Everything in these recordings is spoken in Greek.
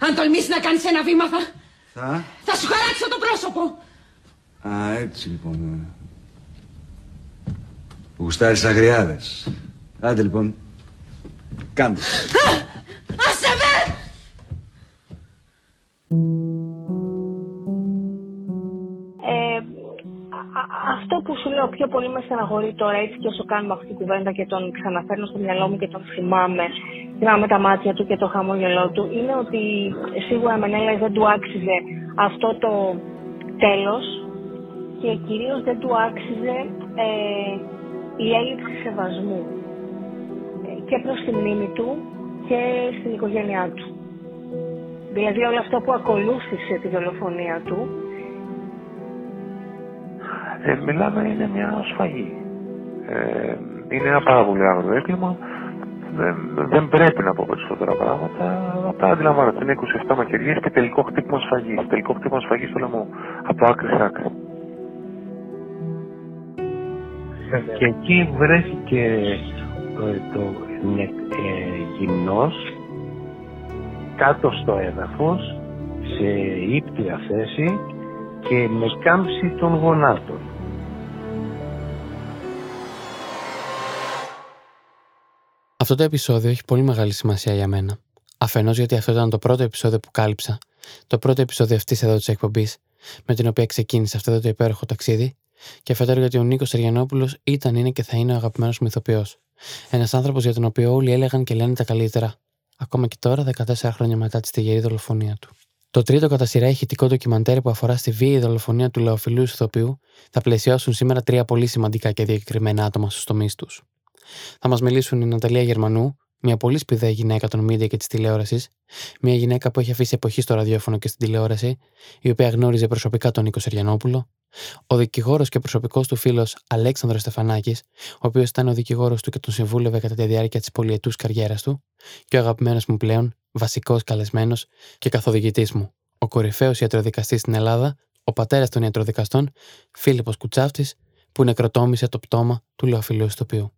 Αν τολμήσεις να κάνεις ένα βήμα θα σου χαράξω το πρόσωπο. Α, έτσι λοιπόν. Γουστάρεις αγριάδες. Άντε λοιπόν. Κάντε. Άσε με! Αυτό που σου λέω πιο πολύ με στεναχωρεί τώρα, έτσι και όσο κάνουμε αυτή την κουβέντα και τον ξαναφέρνω στο μυαλό μου και τον θυμάμαι, θυμάμαι τα μάτια του και το χαμόγελό του, είναι ότι σίγουρα η Μενέλαη δεν του άξιζε αυτό το τέλος και κυρίως δεν του άξιζε η έλλειψη σεβασμού και προς τη μνήμη του και στην οικογένειά του. Δηλαδή όλο αυτό που ακολούθησε τη δολοφονία του, μιλάμε, είναι μια σφαγή. Είναι ένα πάρα πολύ άγριο έγκλημα. Δεν πρέπει να πω περισσότερα πράγματα. Απλά αντιλαμβάνομαι ότι είναι 27 μαχαιριές και τελικό χτύπημα σφαγής. Τελικό χτύπημα σφαγής στο λαιμό. Από άκρη σε άκρη. Και εκεί βρέθηκε το γυμνός κάτω στο έδαφος, σε ύπτια θέση και με κάμψη των γονάτων. Αυτό το επεισόδιο έχει πολύ μεγάλη σημασία για μένα. Αφενός γιατί αυτό ήταν το πρώτο επεισόδιο που κάλυψα, το πρώτο επεισόδιο αυτής εδώ της εκπομπής, με την οποία ξεκίνησε αυτό το υπέροχο ταξίδι, και αφετέρου γιατί ο Νίκος Σεργιανόπουλος ήταν, είναι και θα είναι ο αγαπημένος μου ηθοποιός. Ένας άνθρωπος για τον οποίο όλοι έλεγαν και λένε τα καλύτερα, ακόμα και τώρα 14 χρόνια μετά τη στιγερή δολοφονία του. Το τρίτο κατά σειρά ηχητικό ντοκιμαντέρ που αφορά στη βίαιη δολοφονία του λαοφιλού ηθοποιού θα πλαισιώσουν σήμερα τρία πολύ σημαντικά και διακεκριμένα άτομα στους τομείς τους. Θα μας μιλήσουν η Ναταλία Γερμανού, μια πολύ σπουδαία γυναίκα των μίντια και της τηλεόρασης, μια γυναίκα που έχει αφήσει εποχή στο ραδιόφωνο και στην τηλεόραση, η οποία γνώριζε προσωπικά τον Νίκο Σεργιανόπουλο, ο δικηγόρος και προσωπικός του φίλος Αλέξανδρος Στεφανάκης, ο οποίος ήταν ο δικηγόρος του και τον συμβούλευε κατά τη διάρκεια της πολυετούς καριέρας του, και ο αγαπημένος μου πλέον, βασικός καλεσμένος και καθοδηγητής μου, ο κορυφαίος ιατροδικαστής στην Ελλάδα, ο πατέρας των ιατροδικαστών, Φίλιππος Κουτσαύτης, που νεκροτόμησε το πτώμα του λεωφιλού ιστοποιού.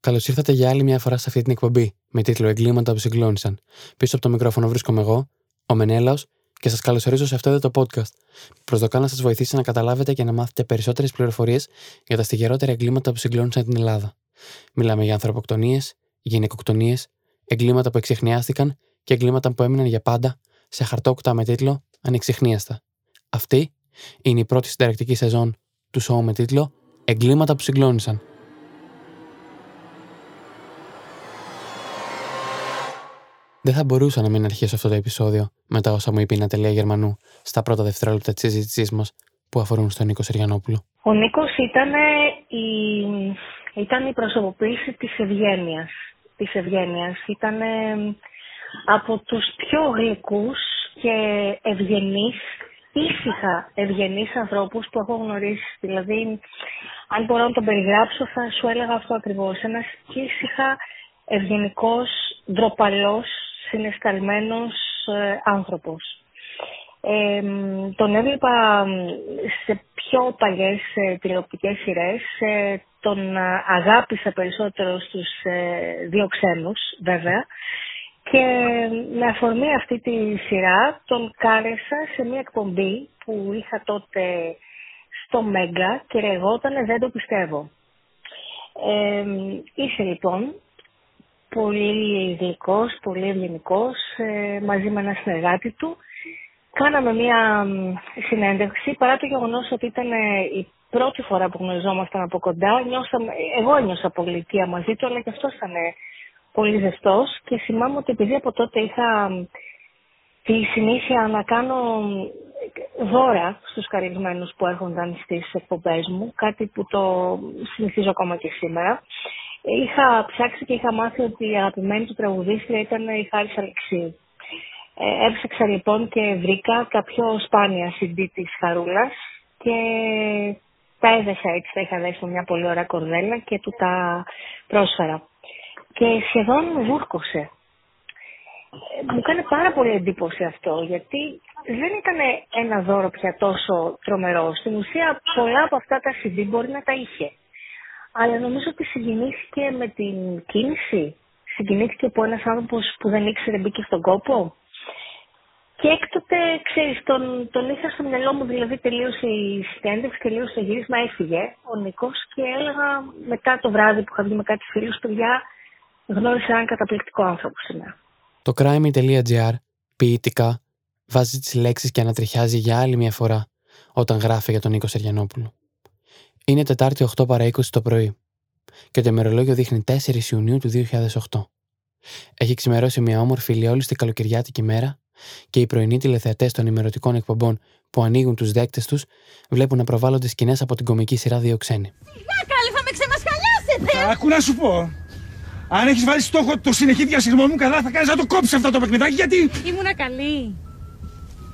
Καλώς ήρθατε για άλλη μια φορά σε αυτή την εκπομπή με τίτλο «Εγκλήματα που συγκλώνησαν». Πίσω από το μικρόφωνο βρίσκομαι εγώ, ο Μενέλαος, και σας καλωσορίζω σε αυτό εδώ το podcast. Προσδοκά να σας βοηθήσει να καταλάβετε και να μάθετε περισσότερες πληροφορίες για τα στιγερότερα εγκλήματα που συγκλώνησαν την Ελλάδα. Μιλάμε για ανθρωποκτονίες, γυναικοκτονίες, εγκλήματα που εξιχνιάστηκαν και εγκλήματα που έμειναν για πάντα σε χαρτόκουτα με τίτλο «Ανεξιχνίαστα». Αυτή είναι η πρώτη συνταρακτική σεζόν του σόου με τίτλο «Εγκλήματα που συγκλώνησαν». Δεν θα μπορούσα να μην αρχίσω αυτό το επεισόδιο μετά όσα μου είπε η Ναταλία Γερμανού στα πρώτα δευτερόλεπτα της συζήτησής μας που αφορούν στον Νίκο Σεργιανόπουλο. Ο Νίκος ήταν η προσωποποίηση της ευγένειας. Ήταν από τους πιο γλυκούς και ευγενείς, ήσυχα ευγενείς ανθρώπους που έχω γνωρίσει. Δηλαδή, αν μπορώ να τον περιγράψω, θα σου έλεγα αυτό ακριβώς. Ένας ήσυχα ευγενικός, ντροπαλός, συναισθαλμένος άνθρωπος. Τον έβλεπα σε πιο παλιές τηλεοπτικές σειρές. Τον αγάπησα περισσότερο στους Δύο Ξένους, βέβαια. Και με αφορμή αυτή τη σειρά τον κάλεσα σε μια εκπομπή που είχα τότε στο Μέγκα και λεγόταν «Δεν το πιστεύω». Είσαι λοιπόν πολύ γλυκός, πολύ ευγενικός, μαζί με έναν συνεργάτη του. Κάναμε μία συνέντευξη, παρά το γεγονός ότι ήταν η πρώτη φορά που γνωριζόμασταν από κοντά. Εγώ ένιωσα πολύ οικία μαζί του, αλλά και αυτός ήταν πολύ ζεστός. Και θυμάμαι ότι επειδή από τότε είχα τη συνήθεια να κάνω δώρα στους καλεσμένους που έρχονταν στις εκπομπές μου, κάτι που το συνηθίζω ακόμα και σήμερα, είχα ψάξει και είχα μάθει ότι η αγαπημένη του τραγουδίστρια ήταν η Χάρις Αλεξίου. Έψαξα λοιπόν και βρήκα τα πιο σπάνια CD της Χαρούλας και τα έδεσα έτσι, τα είχα δέσει με μια πολύ ωραία κορδέλα και του τα πρόσφερα. Και σχεδόν βούρκωσε. Μου κάνει πάρα πολύ εντύπωση αυτό, γιατί δεν ήταν ένα δώρο πια τόσο τρομερό. Στην ουσία πολλά από αυτά τα CD μπορεί να τα είχε. Αλλά νομίζω ότι συγκινήθηκε με την κίνηση. Συγκινήθηκε από ένας άνθρωπος που δεν ήξερε, μπήκε στον κόπο. Και έκτοτε, ξέρεις, τον είχα στο μυαλό μου, δηλαδή τελείωσε η συνέντευξη, τελείωσε το γύρισμα, έφυγε ο Νίκος και έλεγα μετά το βράδυ που είχα βγει με κάτι φίλους, παιδιά, γνώρισα έναν καταπληκτικό άνθρωπο σήμερα. Το crime.gr ποιητικά βάζει τις λέξεις και ανατριχιάζει για άλλη μια φορά όταν γράφει για τον Νίκο Σεργιανόπουλο. Είναι Τετάρτη 8 παρά 20 το πρωί και το ημερολόγιο δείχνει 4 Ιουνίου του 2008. Έχει ξημερώσει μια όμορφη ηλιόλουστη καλοκαιριάτικη μέρα και οι πρωινοί τηλεθεατές των ημερωτικών εκπομπών που ανοίγουν τους δέκτες τους βλέπουν να προβάλλονται σκηνές από την κομική σειρά Δύο Ξένοι. Καλή, θα με ξεμασχαλιάσετε! Ακού να σου πω. Αν έχεις βάλει στόχο το συνεχή διασυγμό μου, καλά θα κάνεις να το κόψεις αυτό το παιχνιδάκι, γιατί. Ήμουνα καλή.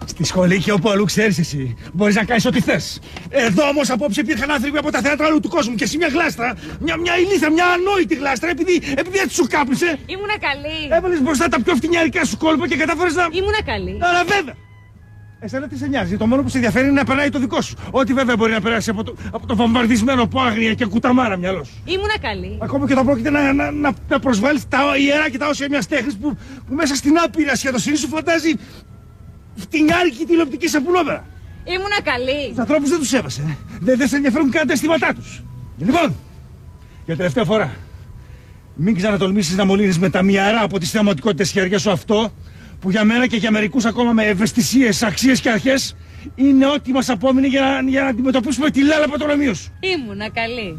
Στη σχολή και όπου αλλού, ξέρεις εσύ, μπορείς να κάνεις ό,τι θες. Εδώ όμως απόψε υπήρχαν άνθρωποι από τα θέατρα όλου του κόσμου και εσύ μια γλάστρα, μια ηλίθια, μια ανόητη γλάστρα, επειδή έτσι σου κάπνισε. Ήμουνα καλή. Έβαλες μπροστά τα πιο φτηνιάρικά σου κόλπα και κατάφερες να. Ήμουνα καλή. Άρα βέβαια. Εσένα τι σε νοιάζει, το μόνο που σε ενδιαφέρει είναι να περνάει το δικό σου. Ό,τι βέβαια μπορεί να περάσει από το βομβαρδισμένο από άγρια και κουταμάρα μυαλό σου. Ήμουνα καλή. Ακόμα και όταν πρόκειται να προσβάλλεις τα ιερά και τα όσια μιας τέχνης που μέσα στην άπειρα σχεδοσύνη σου φαντάζει. Φτηνιάρικη τηλεοπτική σε πουλόβερα. Ήμουνα καλή. Τους ανθρώπους δεν τους έβασε. Δεν σε ενδιαφέρουν καν τα αισθήματά τους. Λοιπόν, για τελευταία φορά, μην ξανατολμήσεις να μολύνεις με τα μυαρά από τις θεαματικότητες χεριές σου αυτό, που για μένα και για μερικούς ακόμα με ευαισθησίες, αξίες και αρχές, είναι ό,τι μας απόμεινε για να αντιμετωπίσουμε τη λάλα πατρονομίου σου. Ήμουνα καλή.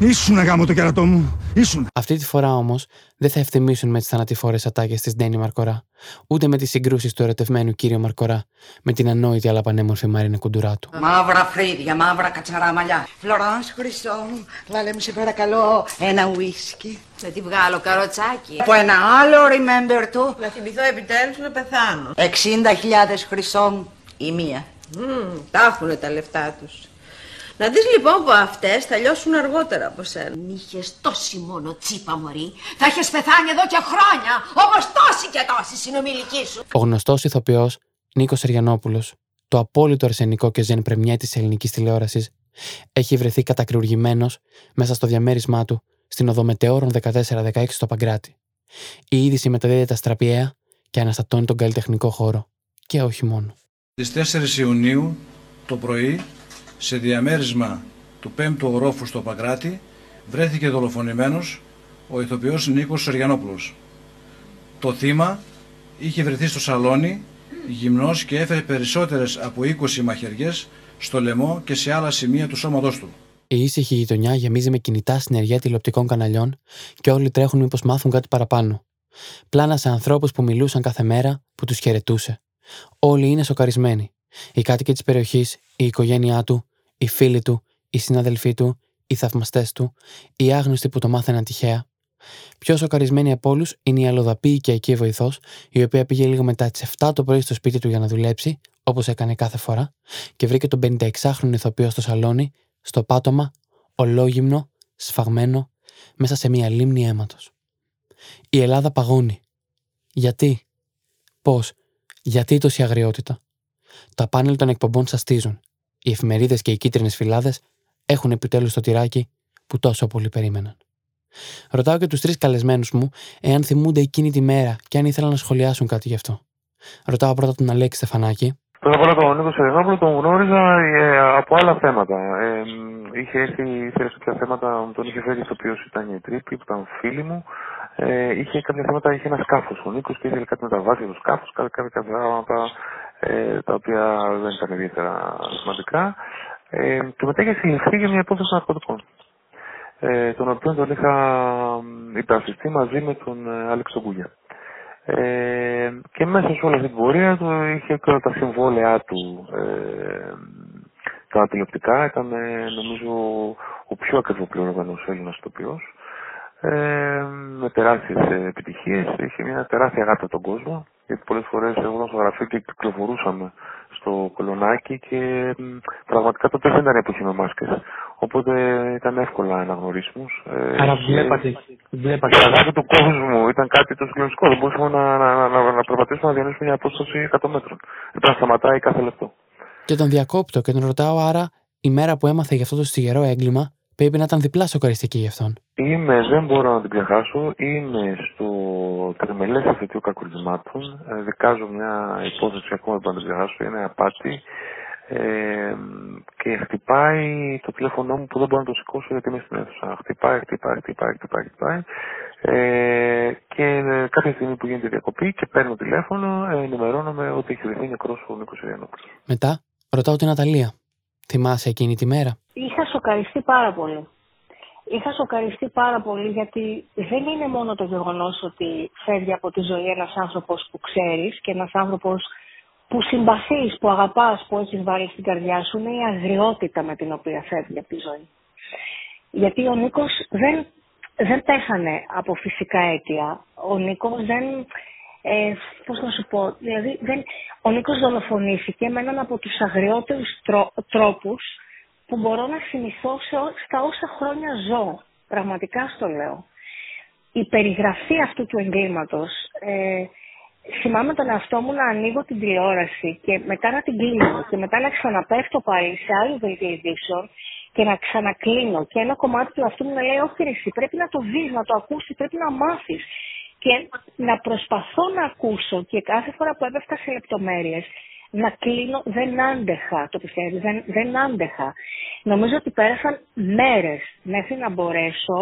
Ήσουν να γάμω το κερατό μου. Ήσουν. Αυτή τη φορά όμως δεν θα ευθυμίσουν με τις θανατηφόρες ατάκες της Ντένι Μαρκορά, ούτε με τις συγκρούσεις του ερωτευμένου κύριο Μαρκορά με την ανόητη αλλά πανέμορφη Μαρίνα Κουντουράτου. Μαύρα φρύδια, μαύρα κατσαρά μαλλιά. Φλωράς, Χριστό μου, βάλε μου σε παρακαλώ ένα ουίσκι. Να τη βγάλω καροτσάκι. Από ένα άλλο remember του. Να θυμηθώ επιτέλους να πεθάνω. 60.000 Χριστό μου η μία. Τα έχουνε τα λεφτά τους. Να δεις λοιπόν που αυτές θα λιώσουν αργότερα από σένα. Είχες τόση μόνο τσίπα, μωρή. Θα είχες πεθάνει εδώ και χρόνια. Όμως τόση και τόση συνομιλική σου. Ο γνωστός ηθοποιός Νίκος Σεργιανόπουλος, το απόλυτο αρσενικό και ζεν πρεμιέ της ελληνικής τηλεόρασης, έχει βρεθεί κατακριουργημένος μέσα στο διαμέρισμά του στην Οδομετεώρων 14-16 στο Παγκράτη. Η είδηση μεταδίδεται αστραπιαία και αναστατώνει τον καλλιτεχνικό χώρο. Και όχι μόνο. Στις 4 Ιουνίου το πρωί, σε διαμέρισμα του 5ου ορόφου στο Παγκράτη, βρέθηκε δολοφονημένος ο ηθοποιός Νίκος Σεργιανόπουλος. Το θύμα είχε βρεθεί στο σαλόνι γυμνός και έφερε περισσότερες από 20 μαχαιριές στο λαιμό και σε άλλα σημεία του σώματός του. Η ήσυχη γειτονιά γεμίζει με κινητά συνεργεία τηλεοπτικών καναλιών και όλοι τρέχουν μήπως μάθουν κάτι παραπάνω. Πλάνα σε ανθρώπους που μιλούσαν κάθε μέρα, που τους χαιρετούσε. Όλοι είναι σοκαρισμένοι. Οι κάτοικοι της περιοχής, η οικογένειά του, οι φίλοι του, οι συναδελφοί του, οι θαυμαστές του, οι άγνωστοι που το μάθαιναν τυχαία. Πιο σοκαρισμένοι από όλους είναι η αλλοδαπή οικιακή βοηθός, η οποία πήγε λίγο μετά τις 7 το πρωί στο σπίτι του για να δουλέψει, όπως έκανε κάθε φορά, και βρήκε τον 56χρονο ηθοποιό στο σαλόνι, στο πάτωμα, ολόγυμνο, σφαγμένο, μέσα σε μια λίμνη αίματος. Η Ελλάδα παγώνει. Γιατί? Πώς? Γιατί τόση αγριότητα? Τα πάνελ των εκπομπών σαστίζουν. Οι εφημερίδες και οι κίτρινες φυλάδες έχουν επιτέλους το τυράκι που τόσο πολύ περίμεναν. Ρωτάω και τους 3 καλεσμένους μου εάν θυμούνται εκείνη τη μέρα και αν ήθελαν να σχολιάσουν κάτι γι' αυτό. Ρωτάω πρώτα τον Αλέξη Στεφανάκη. Πρώτα απ' όλα τον Νίκο Σεργιανόπουλο τον γνώριζα από άλλα θέματα. Είχε έρθει σε κάποια θέματα, τον είχε φέρει στο οποίο ήταν η Τρίπη, που ήταν φίλη μου. Είχε κάποια θέματα, είχε ένα σκάφος ο Νίκος και ήθελε κάτι με τα βάση του σκάφους, κάποια πράγματα τα οποία δεν ήταν ιδιαίτερα σημαντικά. Και μετά είχε συλληφθεί για μια υπόθεση ναρκωτικών, τον οποίο τον είχα υπερασπιστεί μαζί με τον Άλεξ τον Κούγια. Και μέσα σε όλη αυτή την πορεία του είχε και τα συμβόλαιά του τα τηλεοπτικά. Ήταν νομίζω ο πιο ακριβοπληρωμένος Έλληνας ηθοποιός, με τεράστιες επιτυχίες. Είχε μια τεράστια αγάπη από τον κόσμο, γιατί πολλές φορές εγώ στο γραφείο και κυκλοφορούσαμε στο Κολονάκι και πραγματικά τότε δεν ήταν εποχή με μάσκες, οπότε ήταν εύκολα αναγνωρίσιμος. Άρα βλέπατε. Η αγάπη του κόσμου ήταν κάτι το συγκλονιστικό. Δεν μπορούσαμε να περπατήσουμε, να διανύσουμε μια απόσταση 100 μέτρων. Ήταν σταματάει κάθε λεπτό. Και τον διακόπτω και τον ρωτάω, άρα η μέρα που έμαθε για αυτό το στιγερό έγκλημα πρέπει να ήταν διπλά σοκαριστική γι' αυτόν. Δεν μπορώ να την ξεχάσω. Είμαι στο χαμηλές θετικών ακολουθημάτων. Δικάζω μια υπόθεση ακόμα που θα διαβάσω, είναι απάτη. Και χτυπάει το τηλέφωνό μου που δεν μπορώ να το σηκώσω γιατί είμαι στην αίθουσα. Χτυπάει. Και κάποια στιγμή που γίνεται διακοπή και παίρνω τηλέφωνο, ενημερώνομαι ότι έχει βρεθεί νεκρός ο Νίκος Σεργιανόπουλος. Μετά ρωτάω την Ναταλία. Θυμάσαι εκείνη τη μέρα? Είχα σοκαριστεί πάρα πολύ γιατί δεν είναι μόνο το γεγονός ότι φεύγει από τη ζωή ένας άνθρωπος που ξέρεις και ένας άνθρωπος που συμπαθείς, που αγαπάς, που έχεις βάλει στην καρδιά σου, είναι η αγριότητα με την οποία φεύγει από τη ζωή. Γιατί ο Νίκος δεν πέθανε από φυσικά αίτια. Ο Νίκος ο Νίκος δολοφονήθηκε με έναν από τους αγριότερους τρόπους που μπορώ να θυμηθώ στα όσα χρόνια ζω. Πραγματικά στο λέω. Η περιγραφή αυτού του εγκλήματος... θυμάμαι τον εαυτό μου να ανοίγω την τηλεόραση και μετά να την κλείνω και μετά να ξαναπέφτω πάλι σε άλλο δελτίο ειδήσεων και να ξανακλείνω και ένα κομμάτι του αυτού μου να λέει όχι εσύ, πρέπει να το δεις, να το ακούσεις, πρέπει να μάθεις και να προσπαθώ να ακούσω και κάθε φορά που έπεφτα σε λεπτομέρειες να κλείνω, δεν άντεχα, το πιστεύω, δεν άντεχα. Νομίζω ότι πέρασαν μέρες μέχρι να μπορέσω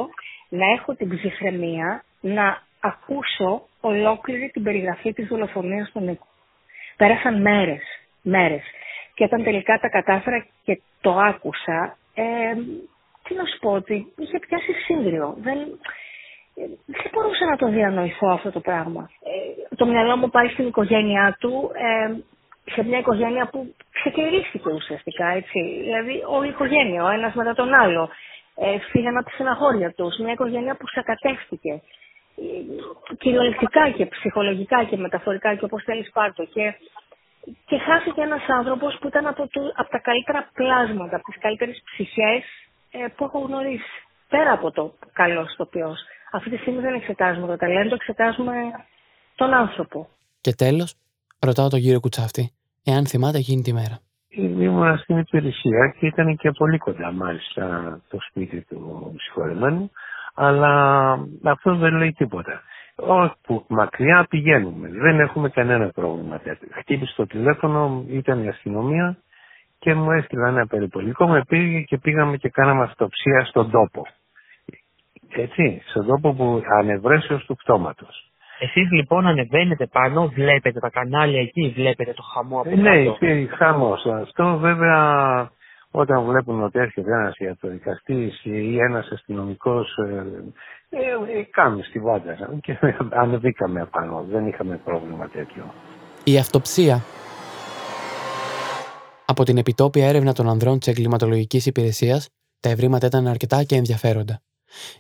να έχω την ψυχραιμία να ακούσω ολόκληρη την περιγραφή της δολοφονίας του Νίκου. Πέρασαν μέρες. Και όταν τελικά τα κατάφερα και το άκουσα, τι να σου πω, ότι είχε πιάσει σύνδριο. Δεν μπορούσα να το διανοηθώ αυτό το πράγμα. Το μυαλό μου πάει στην οικογένειά του, σε μια οικογένεια που ξεκερίστηκε ουσιαστικά, έτσι. Δηλαδή, όλη η οικογένεια, ο ένας μετά τον άλλο. Φύγαν από τη στεναχώρια τους, μια οικογένεια που σακατεύτηκε. Κυριολεκτικά και ψυχολογικά και μεταφορικά και όπως θέλεις πάρτο και χάθηκε ένας άνθρωπος που ήταν από τα καλύτερα πλάσματα, από τις καλύτερες ψυχές που έχω γνωρίσει, πέρα από το καλό ηθοποιός. Αυτή τη στιγμή δεν εξετάζουμε το ταλέντο, εξετάζουμε τον άνθρωπο. Και τέλος ρωτάω τον κύριο Κουτσαύτη εάν θυμάται εκείνη τη μέρα. Ήμουν στην υπηρεσία και ήταν και πολύ κοντά μάλιστα το σπίτι του συγχωρεμένου. Αλλά αυτό δεν λέει τίποτα. Όπου μακριά πηγαίνουμε. Δεν έχουμε κανένα πρόβλημα τέτοιο. Χτύπησε το τηλέφωνο, ήταν η αστυνομία και μου έστειλε ένα περιπολικό. Με πήγε και πήγαμε και κάναμε αυτοψία στον τόπο. Έτσι, στον τόπο που ανεβρέσεως του πτώματος. Εσείς λοιπόν ανεβαίνετε πάνω, βλέπετε τα κανάλια εκεί, βλέπετε το χαμό από κάτω. Ναι, υπήρχε χαμός. Αυτό βέβαια... Όταν βλέπουν ότι έρχεται ένας ιατροδικαστής ή ένας αστυνομικός, κάνουν στη βάντα και ανεβήκαμε απάνω. Δεν είχαμε πρόβλημα τέτοιο. Η αυτοψία. Από την επιτόπια έρευνα των ανδρών της εγκληματολογικής υπηρεσίας, τα ευρήματα ήταν αρκετά και ενδιαφέροντα.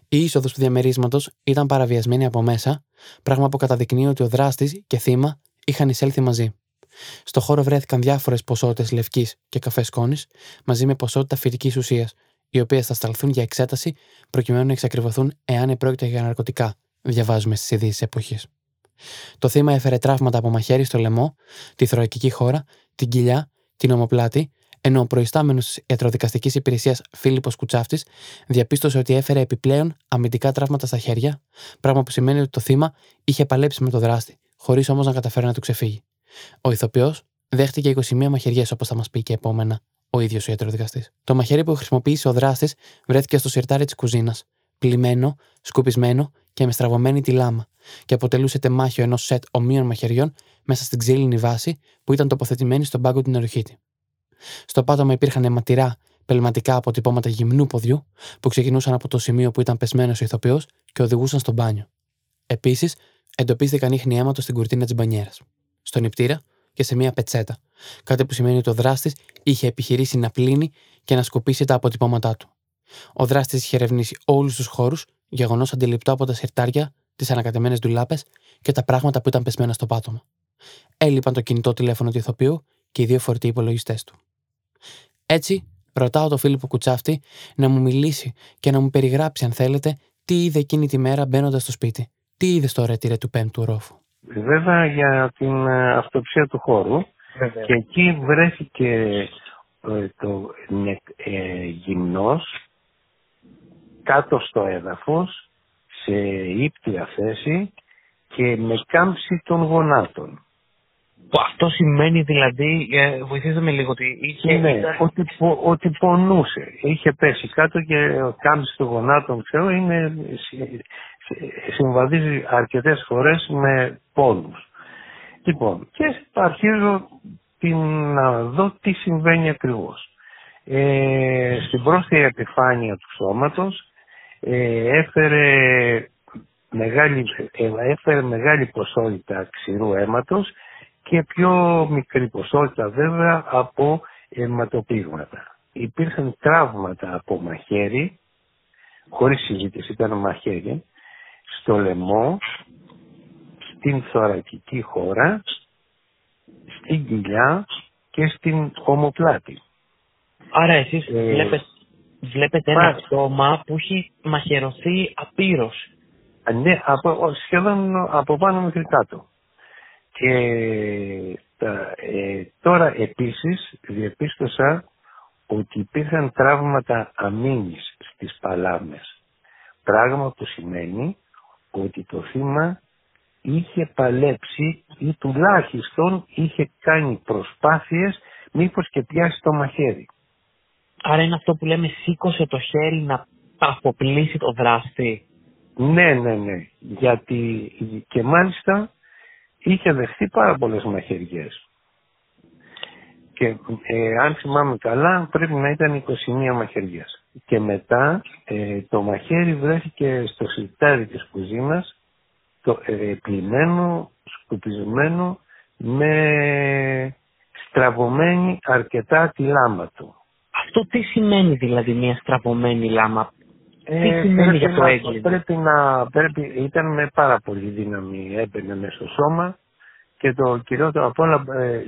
Η είσοδος του διαμερίσματος ήταν παραβιασμένη από μέσα, πράγμα που καταδεικνύει ότι ο δράστης και θύμα είχαν εισέλθει μαζί. Στο χώρο βρέθηκαν διάφορες ποσότητες λευκής και καφές σκόνης, μαζί με ποσότητα φυτικής ουσίας, οι οποίες θα σταλθούν για εξέταση προκειμένου να εξακριβωθούν εάν επρόκειται για ναρκωτικά, διαβάζουμε στις ειδήσεις εποχής. Το θύμα έφερε τραύματα από μαχαίρι στο λαιμό, τη θωρακική χώρα, την κοιλιά, την ομοπλάτη, ενώ ο προϊστάμενος της ιατροδικαστικής υπηρεσίας Φίλιππος Κουτσαύτης διαπίστωσε ότι έφερε επιπλέον αμυντικά τραύματα στα χέρια, πράγμα που σημαίνει ότι το θύμα είχε παλέψει με τον δράστη, χωρίς όμως να καταφέρει να του ξεφύγει. Ο ηθοποιός δέχτηκε 21 μαχαιριές, όπως θα μας πει και επόμενα ο ίδιος ο ιατροδικαστής. Το μαχαίρι που χρησιμοποίησε ο δράστης βρέθηκε στο σιρτάρι της κουζίνας, πλυμμένο, σκουπισμένο και με στραβωμένη τη λάμα, και αποτελούσε τεμάχιο ενός σετ ομοίων μαχαιριών μέσα στην ξύλινη βάση που ήταν τοποθετημένη στον πάγκο του νεροχύτη. Στο πάτωμα υπήρχαν αιματηρά, πελματικά αποτυπώματα γυμνού ποδιού που ξεκινούσαν από το σημείο που ήταν πεσμένος ο ηθοποιός και οδηγούσαν στο μπάνιο. Επίσης, εντοπίστηκαν ίχνη αίματος στην κουρτίνα της μπανιέρας, στον νηπτήρα και σε μία πετσέτα, κάτι που σημαίνει ότι ο δράστης είχε επιχειρήσει να πλύνει και να σκουπίσει τα αποτυπώματά του. Ο δράστης είχε ερευνήσει όλους τους χώρους, γεγονός αντιληπτό από τα σιρτάρια, τις ανακατεμένες ντουλάπες και τα πράγματα που ήταν πεσμένα στο πάτωμα. Έλειπαν το κινητό τηλέφωνο του ηθοποιού και οι δύο φορτοί υπολογιστές του. Έτσι, ρωτάω τον Φίλιππο Κουτσαύτη να μου μιλήσει και να μου περιγράψει, αν θέλετε, τι είδε εκείνη τη μέρα μπαίνοντας στο σπίτι, τι είδε στο ρέτυρε του πέμπτου ρόφου. Βέβαια για την αυτοψία του χώρου. Βέβαια. Και εκεί βρέθηκε το γυμνός κάτω στο έδαφος σε ύπτια θέση και με κάμψη των γονάτων. Αυτό σημαίνει δηλαδή, βοηθήστε με λίγο, ότι είχε... Ναι, ότι πονούσε. Είχε πέσει κάτω και κάμψη των γονάτων, ξέρω, είναι, συμβαδίζει αρκετές φορές με πόνους. Λοιπόν, και αρχίζω να δω τι συμβαίνει ακριβώς. Στην πρόσθετη επιφάνεια του σώματος έφερε μεγάλη ποσότητα ξηρού αίματος και πιο μικρή ποσότητα βέβαια από αιματοπλήγματα. Υπήρχαν τραύματα από μαχαίρι, χωρίς συζήτηση ήταν μαχαίρι, στο λαιμό, στην θωρακική χώρα, στην κοιλιά και στην ομοπλάτη. Άρα εσείς βλέπετε ένα σώμα που έχει μαχαιρωθεί απείρως. Ναι, σχεδόν από πάνω μέχρι κάτω. Και τώρα επίσης διαπίστωσα ότι υπήρχαν τραύματα αμήνης στις παλάμες. Πράγμα που σημαίνει ότι το θύμα είχε παλέψει ή τουλάχιστον είχε κάνει προσπάθειες μήπως και πιάσει το μαχαίρι. Άρα είναι αυτό που λέμε σήκωσε το χέρι να αποπλύσει το δράστη. Ναι. Γιατί και μάλιστα είχε δεχθεί πάρα πολλές μαχαιριές. Και αν θυμάμαι καλά πρέπει να ήταν 21 μαχαιριές. Και μετά το μαχαίρι βρέθηκε στο σιρτάρι της κουζίνας, πλημμένο, σκουπισμένο, με στραβωμένη αρκετά τη λάμα του. Αυτό τι σημαίνει δηλαδή μια στραβωμένη λάμα? Τι σημαίνει για το έγκλημα? Ήταν με πάρα πολύ δύναμη, έμπαινε μέσα στο σώμα και το κυριότερο απ' όλα,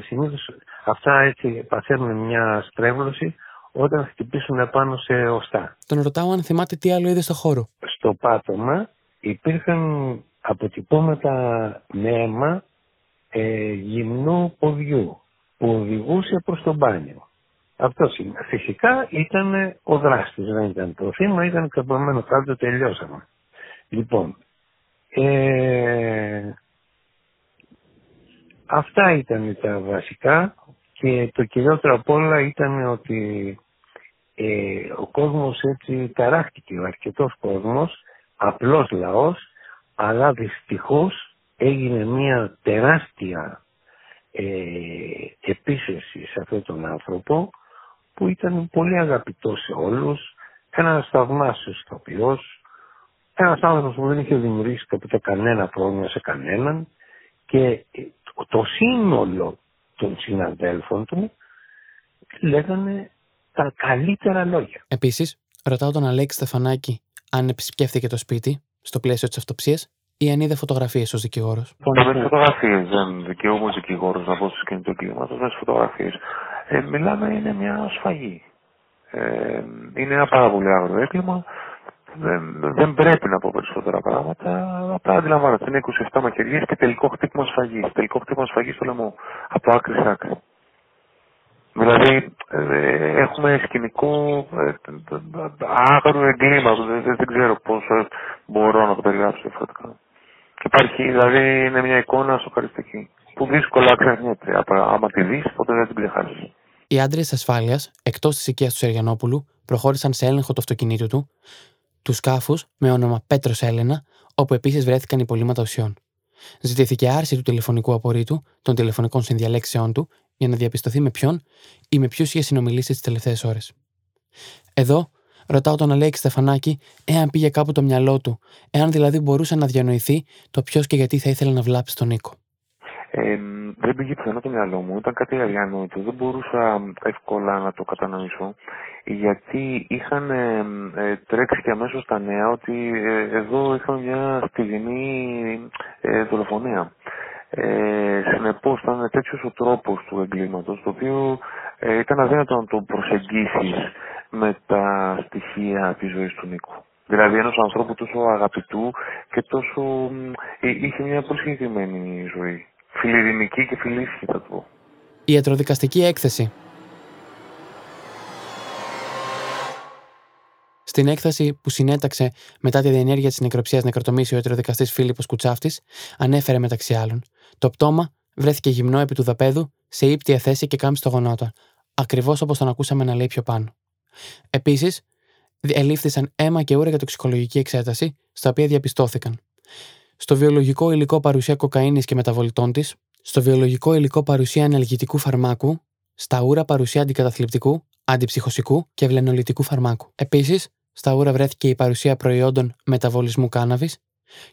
συνήθως αυτά έτσι παθαίνουν μια στρέβλωση όταν χτυπήσουν πάνω σε οστά. Τον ρωτάω αν θυμάται τι άλλο είδε στο χώρο. Στο πάτωμα υπήρχαν αποτυπώματα με αίμα γυμνού ποδιού που οδηγούσε προς το μπάνιο. Αυτό είναι. Φυσικά ήταν ο δράστης, δεν ήταν το θύμα, ήταν καπωμένο κάτω, τελειώσαμε. Λοιπόν, αυτά ήταν τα βασικά και το κυριότερο απ' όλα ήταν ότι ο κόσμος έτσι ταράχτηκε, ο αρκετός κόσμος, απλός λαός, αλλά δυστυχώς έγινε μια τεράστια επίθεση σε αυτόν τον άνθρωπο που ήταν πολύ αγαπητός σε όλους, ένας θαυμάσιος ηθοποιός, ένας άνθρωπος που δεν είχε δημιουργήσει ποτέ κανένα πρόβλημα σε κανέναν και το σύνολο των συναδέλφων του λέγανε τα καλύτερα λόγια. Επίσης, ρωτάω τον Αλέξη Στεφανάκη αν επισκέφθηκε το σπίτι στο πλαίσιο της αυτοψίας ή αν είδε φωτογραφίες ως δικηγόρος. Με φωτογραφίες, δεν δικαιούμαι ως δικηγόρος να πω στο σκηνικό κλίματος, με φωτογραφίες. Μιλάμε, είναι μια σφαγή. Είναι ένα πάρα πολύ άγριο έγκλημα. Δεν πρέπει να πω περισσότερα πράγματα. Απλά αντιλαμβάνεστε, είναι 27 μαχαιριές και τελικό χτύπημα σφαγής. Τελικό χτύπημα σφαγής στο λαιμό. Από άκρη σε άκρη. Δηλαδή, έχουμε σκηνικό άγριο έγκλημα. Δεν ξέρω πώς μπορώ να το περιγράψω διαφορετικά. Υπάρχει, δηλαδή, είναι μια εικόνα σοκαριστική. Που δύσκολα ξεχνιέται. Άμα τη δεις, ποτέ δεν την ξεχάσεις. Οι άντρες ασφάλειας, εκτός της οικίας του Σεργιανόπουλου, προχώρησαν σε έλεγχο του αυτοκινήτου του, του σκάφους με όνομα Πέτρος Έλενα, όπου επίσης βρέθηκαν υπολείμματα ουσιών. Ζητήθηκε άρση του τηλεφωνικού απορρίτου, των τηλεφωνικών συνδιαλέξεών του, για να διαπιστωθεί με ποιον ή με ποιους είχε συνομιλήσει τις τελευταίες ώρες. Εδώ, ρωτάω τον Αλέξη Στεφανάκη εάν πήγε κάπου το μυαλό του, εάν δηλαδή μπορούσε να διανοηθεί το ποιος και γιατί θα ήθελε να βλάψει τον Νίκο. Δεν πήγε πουθενά το μυαλό μου, ήταν κάτι αδιανόητο, δεν μπορούσα εύκολα να το κατανοήσω, γιατί είχαν τρέξει και αμέσως τα νέα ότι εδώ είχαμε μια στιγμινή δολοφονία. Συνεπώς ήταν τέτοιος ο τρόπος του εγκλήματος, το οποίο ήταν αδύνατο να το προσεγγίσεις με τα στοιχεία της ζωής του Νίκου. Δηλαδή ενός ανθρώπου τόσο αγαπητού και τόσο... είχε μια πολύ συγκεκριμένη ζωή. Φιλιρινική και φιλήσυχη θα το πω. Η ιατροδικαστική έκθεση. Στην έκθεση που συνέταξε μετά τη διενέργεια της νεκροψίας νεκροτομής ο ιατροδικαστής Φίλιππος Κουτσαύτης, ανέφερε μεταξύ άλλων: Το πτώμα βρέθηκε γυμνό επί του δαπέδου, σε ύπτια θέση και κάμψη των γονάτων, ακριβώς όπως τον ακούσαμε να λέει πιο πάνω. Επίσης, ελήφθησαν αίμα και ούρα για τοξικολογική εξέταση, στα οποία διαπιστώθηκαν: στο βιολογικό υλικό παρουσία κοκαίνης και μεταβολητών της, στο βιολογικό υλικό παρουσία αναλγητικού φαρμάκου, στα ούρα παρουσία αντικαταθλιπτικού, αντιψυχωσικού και βλενολυτικού φαρμάκου. Επίσης, στα ούρα βρέθηκε η παρουσία προϊόντων μεταβολισμού κάναβης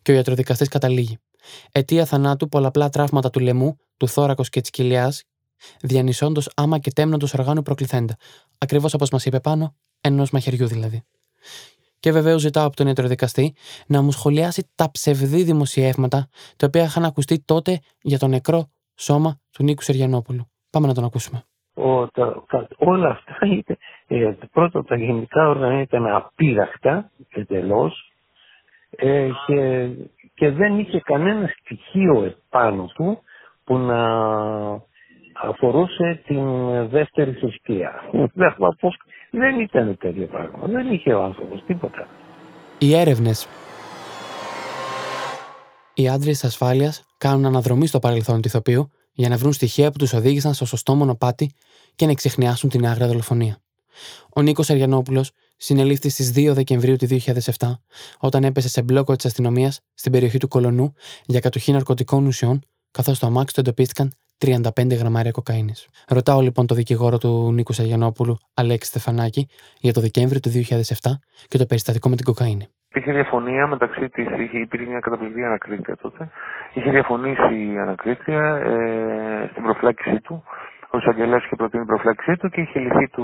και ο ιατροδικαστής καταλήγει: Αιτία θανάτου πολλαπλά τραύματα του λαιμού, του θώρακος και της κοιλιάς, διανυσσόντος άμα και τέμνοντος οργάνου προκληθέντα. Ακριβώς όπως μας είπε πάνω, ενός μαχαιριού δηλαδή. Και βεβαίως ζητάω από τον ιατροδικαστή να μου σχολιάσει τα ψευδή δημοσιεύματα τα οποία είχαν ακουστεί τότε για το νεκρό σώμα του Νίκου Σεργιανόπουλου. Πάμε να τον ακούσουμε. Όλα αυτά ήταν. Πρώτα τα γενικά όργανα ήταν απείραχτα εντελώς και δεν είχε κανένα στοιχείο επάνω του που να αφορούσε την δεύτερη θρησκεία. Δεν ήταν τέτοιο πράγμα. Δεν είχε ο άνθρωπος τίποτα. Οι έρευνες. Οι άντρες ασφάλειας κάνουν αναδρομή στο παρελθόν του ηθοποιού για να βρουν στοιχεία που τους οδήγησαν στο σωστό μονοπάτι και να ξεχνιάσουν την άγρια δολοφονία. Ο Νίκος Σεργιανόπουλος συνελήφθη στις 2 Δεκεμβρίου του 2007, όταν έπεσε σε μπλόκο της αστυνομίας στην περιοχή του Κολονού για κατοχή ναρκωτικών ουσιών, καθώς στο αμάξι του εντοπίστηκαν 35 γραμμάρια κοκαίνης. Ρωτάω λοιπόν τον δικηγόρο του Νίκου Σεργιανόπουλου, Αλέξη Στεφανάκη, για το Δεκέμβριο του 2007 και το περιστατικό με την κοκαίνη. Υπήρχε διαφωνία μεταξύ της, υπήρχε μια καταπληκτική ανακρίτρια τότε. Είχε διαφωνήσει η ανακρίτρια στην προφυλάκησή του. Ο εισαγγελέας είχε προτείνει προφυλάκησή του και είχε λυθεί του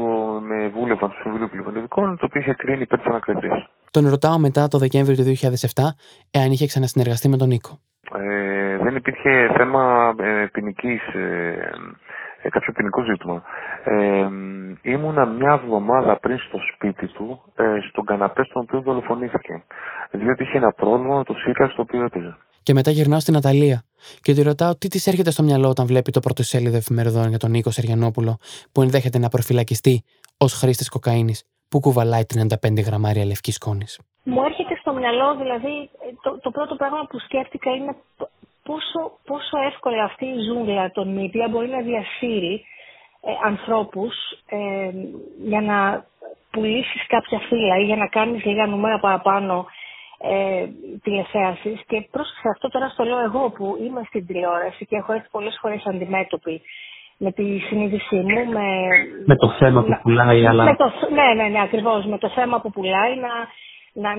με βούλευμα του Συμβουλίου Πλημμονιδικών, το οποίο είχε κρίνει υπέρ της ανακρίτριας. Τον ρωτάω μετά το Δεκέμβριο του 2007 εάν είχε ξανασυνεργαστεί με τον Νίκο. Δεν υπήρχε θέμα κάποιο ποινικό ζήτημα. Ήμουνα μια εβδομάδα πριν στο σπίτι του, στον καναπέ στον οποίο δολοφονήθηκε. Διότι είχε ένα πρόβλημα με το σύγκαρο στο οποίο έπαιζε. Και μετά γυρνάω στην Ναταλία και τη ρωτάω τι της έρχεται στο μυαλό όταν βλέπει το πρωτοσέλιδο εφημεριδών για τον Νίκο Σεργιανόπουλο, που ενδέχεται να προφυλακιστεί ως χρήστης κοκαίνης, που κουβαλάει 35 γραμμάρια λευκής σκόνης. Μου έρχεται στο μυαλό, δηλαδή, το πρώτο πράγμα που σκέφτηκα είναι πόσο εύκολα αυτή η ζούγκλα των media μπορεί να διασύρει ανθρώπους για να πουλήσεις κάποια φύλλα ή για να κάνεις λίγα νούμερα παραπάνω τηλεθέασης. Και πρόσεξα, αυτό τώρα στο λέω εγώ που είμαι στην τηλεόραση και έχω έρθει πολλές φορές αντιμέτωπη με τη συνείδησή μου, με το θέμα που πουλάει. Αλλά... Ναι, ακριβώς, με το θέμα που πουλάει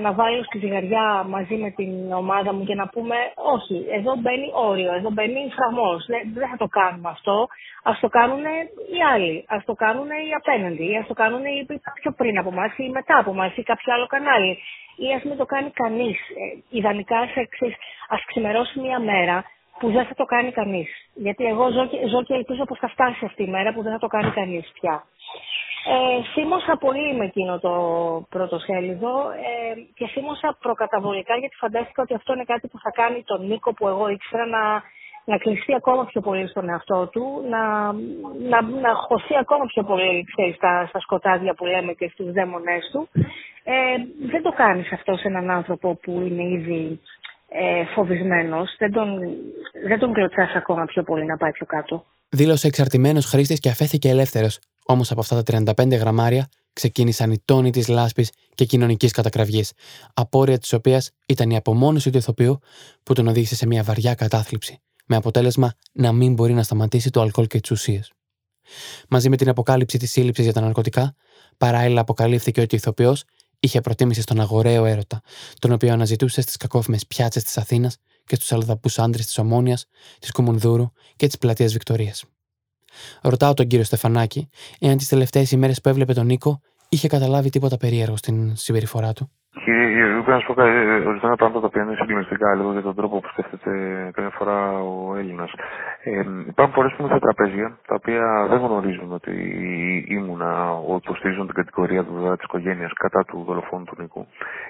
να βάλω στη ζυγαριά μαζί με την ομάδα μου και να πούμε όχι, εδώ μπαίνει όριο, εδώ μπαίνει φραγμός, δεν θα το κάνουμε αυτό, ας το κάνουν οι άλλοι, ας το κάνουν οι απέναντι, ας το κάνουν κάποιο πριν από εμάς ή μετά από εμάς ή κάποιο άλλο κανάλι ή ας μην το κάνει κανείς. Ιδανικά ας ξημερώσει μια μέρα που δεν θα το κάνει κανείς, γιατί εγώ ζω και ελπίζω πως θα φτάσει αυτή η μέρα που δεν θα το κάνει κανείς πια. Θύμωσα πολύ με εκείνο το πρώτο σέλιδο και θύμωσα προκαταβολικά, γιατί φαντάστηκα ότι αυτό είναι κάτι που θα κάνει τον Νίκο που εγώ ήξερα να κλειστεί ακόμα πιο πολύ στον εαυτό του, να χωθεί ακόμα πιο πολύ, ξέρεις, στα σκοτάδια που λέμε και στους δαίμονές του. Δεν το κάνεις αυτό σε έναν άνθρωπο που είναι ήδη φοβισμένος, δεν τον κλωτσάς ακόμα πιο πολύ να πάει πιο κάτω. Δήλωσε εξαρτημένος χρήστης και αφέθηκε ελεύθερος. Όμως από αυτά τα 35 γραμμάρια ξεκίνησαν οι τόνοι της λάσπης και κοινωνικής κατακραυγής, απόρρια της οποίας ήταν η απομόνωση του ηθοποιού που τον οδήγησε σε μια βαριά κατάθλιψη, με αποτέλεσμα να μην μπορεί να σταματήσει το αλκοόλ και τις ουσίες. Μαζί με την αποκάλυψη της σύλληψης για τα ναρκωτικά, παράλληλα αποκαλύφθηκε ότι ο ηθοποιός είχε προτίμηση στον αγοραίο έρωτα, τον οποίο αναζητούσε στις κακόφημες πιάτσες της Αθήνας και στους αλλοδαπούς άντρες της Ομόνοιας, της Κουμουνδούρου και της πλατείας Βικτορίας. Ρωτάω τον κύριο Στεφανάκη εάν τις τελευταίες ημέρες που έβλεπε τον Νίκο είχε καταλάβει τίποτα περίεργο στην συμπεριφορά του. Κύριε Γεωργίου, να σου πω ορισμένα πράγματα τα οποία είναι συγκλονιστικά λίγο για τον τρόπο που σκέφτεται κάθε φορά ο Έλληνας. Υπάρχουν φορές που είμαι σε τραπέζια τα οποία δεν γνωρίζουν ότι ήμουνα, ότι υποστηρίζουν την κατηγορία της οικογένειας κατά του δολοφόνου του Νίκου.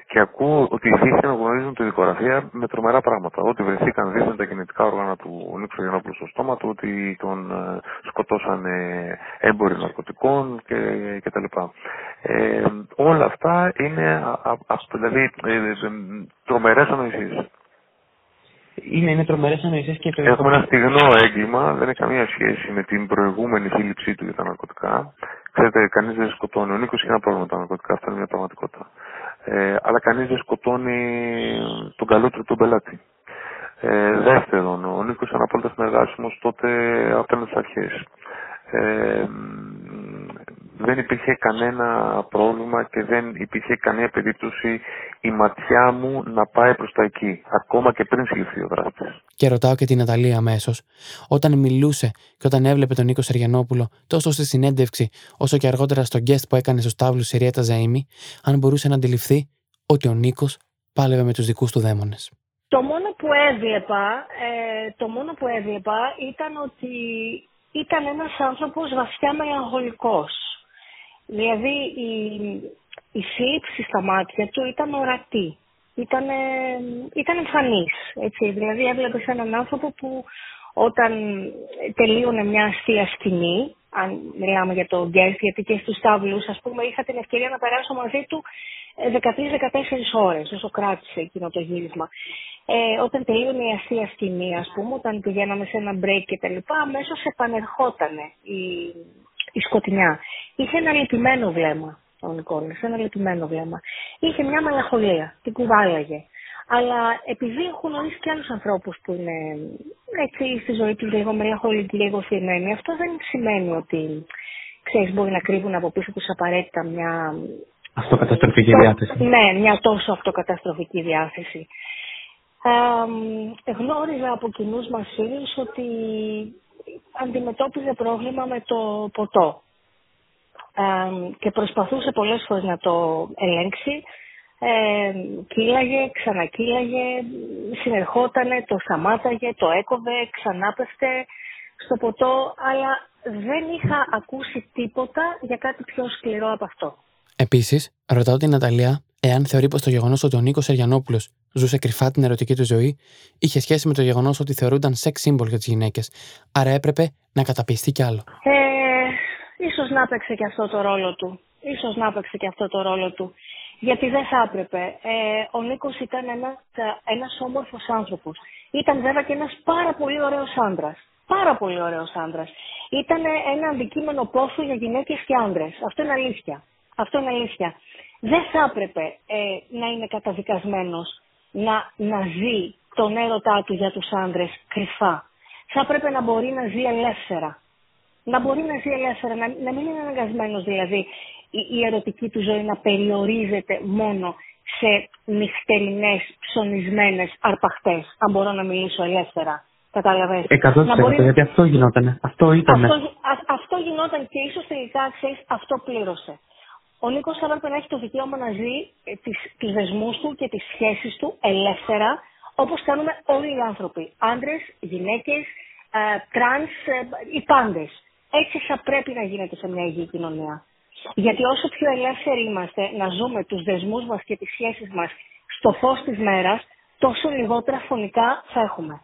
Και ακούω ότι ηθήθηκαν να γνωρίζουν τη δικογραφία με τρομερά πράγματα. Ότι βρεθήκαν δίθεν τα κινητικά όργανα του Νίκου Σεργιανόπουλου στο στόμα του, ότι τον σκοτώσαν έμποροι ναρκωτικών κτλ. Όλα αυτά είναι. Δηλαδή, τρομερές ανοησίες. Είναι τρομερές ανοησίες και το. Έχουμε ένα στιγνό έγκλημα, δεν έχει καμία σχέση με την προηγούμενη σύλληψή του για τα ναρκωτικά. Ξέρετε, κανείς δεν σκοτώνει. Ο Νίκος είχε ένα πρόβλημα με τα ναρκωτικά, αυτό είναι μια πραγματικότητα. Αλλά κανείς δεν σκοτώνει τον καλότερο του πελάτη. Δεύτερον, ο Νίκος ήταν απόλυτα συνεργάσιμος τότε απέναντι στις αρχές. Δεν υπήρχε κανένα πρόβλημα και δεν υπήρχε καμία περίπτωση η ματιά μου να πάει προς τα εκεί, ακόμα και πριν συλληφθεί ο δράστης. Και ρωτάω και την Ναταλία αμέσως, όταν μιλούσε και όταν έβλεπε τον Νίκο Σεργιανόπουλο, τόσο στη συνέντευξη όσο και αργότερα στο guest που έκανε στο Στάβλου Τσεριέτα Ζαΐμη, αν μπορούσε να αντιληφθεί ότι ο Νίκος πάλευε με τους δικούς του δαίμονες. Το μόνο που έβλεπα ήταν ότι ήταν ένας άνθρωπος βαθιά μελαγχολικός. Δηλαδή η σύλληψη στα μάτια του ήταν ορατή, ήταν εμφανής, έτσι. Δηλαδή έβλεπες έναν άνθρωπο που όταν τελείωνε μια αστεία σκηνή, αν μιλάμε για το guest, γιατί και στους τάβλους ας πούμε είχα την ευκαιρία να περάσω μαζί του 13-14 ώρες όσο κράτησε εκείνο το γύρισμα. Όταν τελείωνε η αστεία σκηνή ας πούμε, όταν πηγαίναμε σε ένα break και τα λοιπά, αμέσως επανερχότανε η σκοτεινιά. Είχε ένα λυπημένο βλέμμα ο Νικόλας, Είχε μια μελαγχολία, την κουβάλαγε. Αλλά επειδή έχω γνωρίσει και άλλους ανθρώπους που είναι έτσι στη ζωή του λίγο μελαγχολικοί, λίγο θλιμμένοι, αυτό δεν σημαίνει ότι ξέρεις, μπορεί να κρύβουν από πίσω τους απαραίτητα μια αυτοκαταστροφική διάθεση. Ναι, μια τόσο αυτοκαταστροφική διάθεση. Γνώριζα από κοινούς μας φίλους ότι αντιμετώπιζε πρόβλημα με το ποτό και προσπαθούσε πολλές φορές να το ελέγξει. Κύλαγε, ξανακύλαγε, συνερχότανε, το σταμάταγε, το έκοβε, ξανάπεφτε στο ποτό, αλλά δεν είχα ακούσει τίποτα για κάτι πιο σκληρό από αυτό. Επίσης, ρωτάω την Ναταλία εάν θεωρεί πως το γεγονός ότι ο Νίκος Σεργιανόπουλος ζούσε κρυφά την ερωτική του ζωή είχε σχέση με το γεγονός ότι θεωρούνταν σεξ σύμβολο για τις γυναίκες, άρα έπρεπε να καταπιεστεί κι άλλο. Ίσως να έπαιξε και αυτό το ρόλο του. Γιατί δεν θα έπρεπε. Ο Νίκος ήταν ένας όμορφος άνθρωπος. Ήταν βέβαια και ένας πάρα πολύ ωραίος άντρας. Ήταν ένα αντικείμενο πόθου για γυναίκες και άντρες. Αυτό είναι αλήθεια. Δεν θα έπρεπε να είναι καταδικασμένος να ζει τον έρωτά του για τους άντρες κρυφά. Θα έπρεπε να μπορεί να ζει ελεύθερα. Να μην είναι αναγκασμένος δηλαδή η ερωτική του ζωή να περιορίζεται μόνο σε νυχτερινές, ψωνισμένες αρπαχτές, αν μπορώ να μιλήσω ελεύθερα. Κατάλαβες. 100% μπορεί, γιατί αυτό γινόταν. Αυτό γινόταν και ίσως τελικά, ξέρεις, αυτό πλήρωσε. Ο Νίκος θα έπρεπε να έχει το δικαίωμα να ζει τις δεσμούς του και τις σχέσεις του ελεύθερα, όπως κάνουμε όλοι οι άνθρωποι. Άντρες, γυναίκες, τρανς, οι πάντες. Έτσι θα πρέπει να γίνεται σε μια υγιή κοινωνία. Γιατί όσο πιο ελεύθεροι είμαστε να ζούμε τους δεσμούς μας και τις σχέσεις μας στο φως της μέρας, τόσο λιγότερα φωνικά θα έχουμε.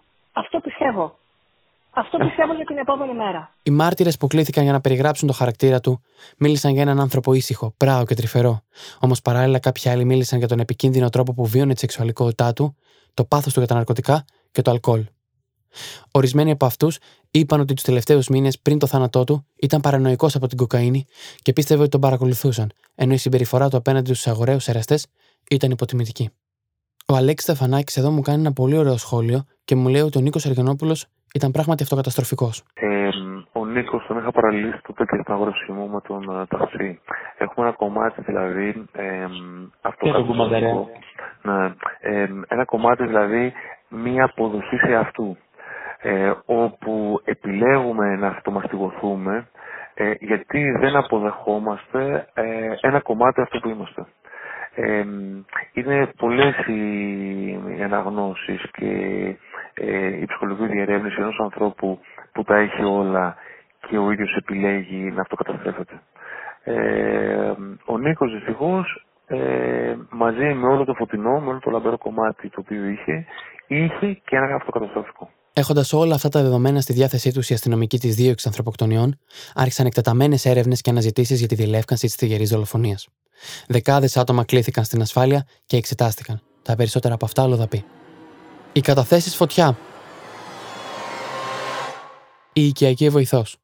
Αυτό πιστεύω για την επόμενη μέρα. Οι μάρτυρες που κλήθηκαν για να περιγράψουν το χαρακτήρα του μίλησαν για έναν άνθρωπο ήσυχο, πράο και τρυφερό. Όμως παράλληλα κάποιοι άλλοι μίλησαν για τον επικίνδυνο τρόπο που βίωνε τη σεξουαλικότητά του, το πάθος του για τα ναρκωτικά και το αλκοόλ. Ορισμένοι από αυτούς είπαν ότι τους τελευταίους μήνες πριν το θάνατό του ήταν παρανοϊκός από την κοκαίνη και πίστευε ότι τον παρακολουθούσαν, ενώ η συμπεριφορά του απέναντι στους αγοραίους εραστές ήταν υποτιμητική. Ο Αλέξης Στεφανάκης εδώ μου κάνει ένα πολύ ωραίο σχόλιο και μου λέει ότι ο Νίκος Σεργιανόπουλος ήταν πράγματι αυτοκαταστροφικός. Ο Νίκος τον είχα παραλύσει τότε και στην αγόρευσή μου με τον Τασί. Έχουμε ένα κομμάτι δηλαδή αυτοκαταστροφικό. Ναι. Ένα κομμάτι δηλαδή μία αποδοχή σε αυτού. Όπου επιλέγουμε να αυτομαστιγωθούμε γιατί δεν αποδεχόμαστε ένα κομμάτι αυτού που είμαστε. Είναι πολλές οι αναγνώσεις και η ψυχολογική διερεύνηση ενός ανθρώπου που τα έχει όλα και ο ίδιος επιλέγει να αυτοκαταστρέφεται. Ο Νίκος δυστυχώς μαζί με όλο το φωτεινό, με όλο το λαμπερό κομμάτι το οποίο είχε και ένα αυτοκαταστροφικό. Έχοντας όλα αυτά τα δεδομένα στη διάθεσή τους, οι αστυνομικοί της δίωξης ανθρωποκτονιών άρχισαν εκτεταμένες έρευνες και αναζητήσεις για τη διελεύκανση της θηγερής δολοφονίας. Δεκάδες άτομα κλήθηκαν στην ασφάλεια και εξετάστηκαν. Τα περισσότερα από αυτά αλλοδαπή. Οι καταθέσεις φωτιά. Η οικιακή βοηθός.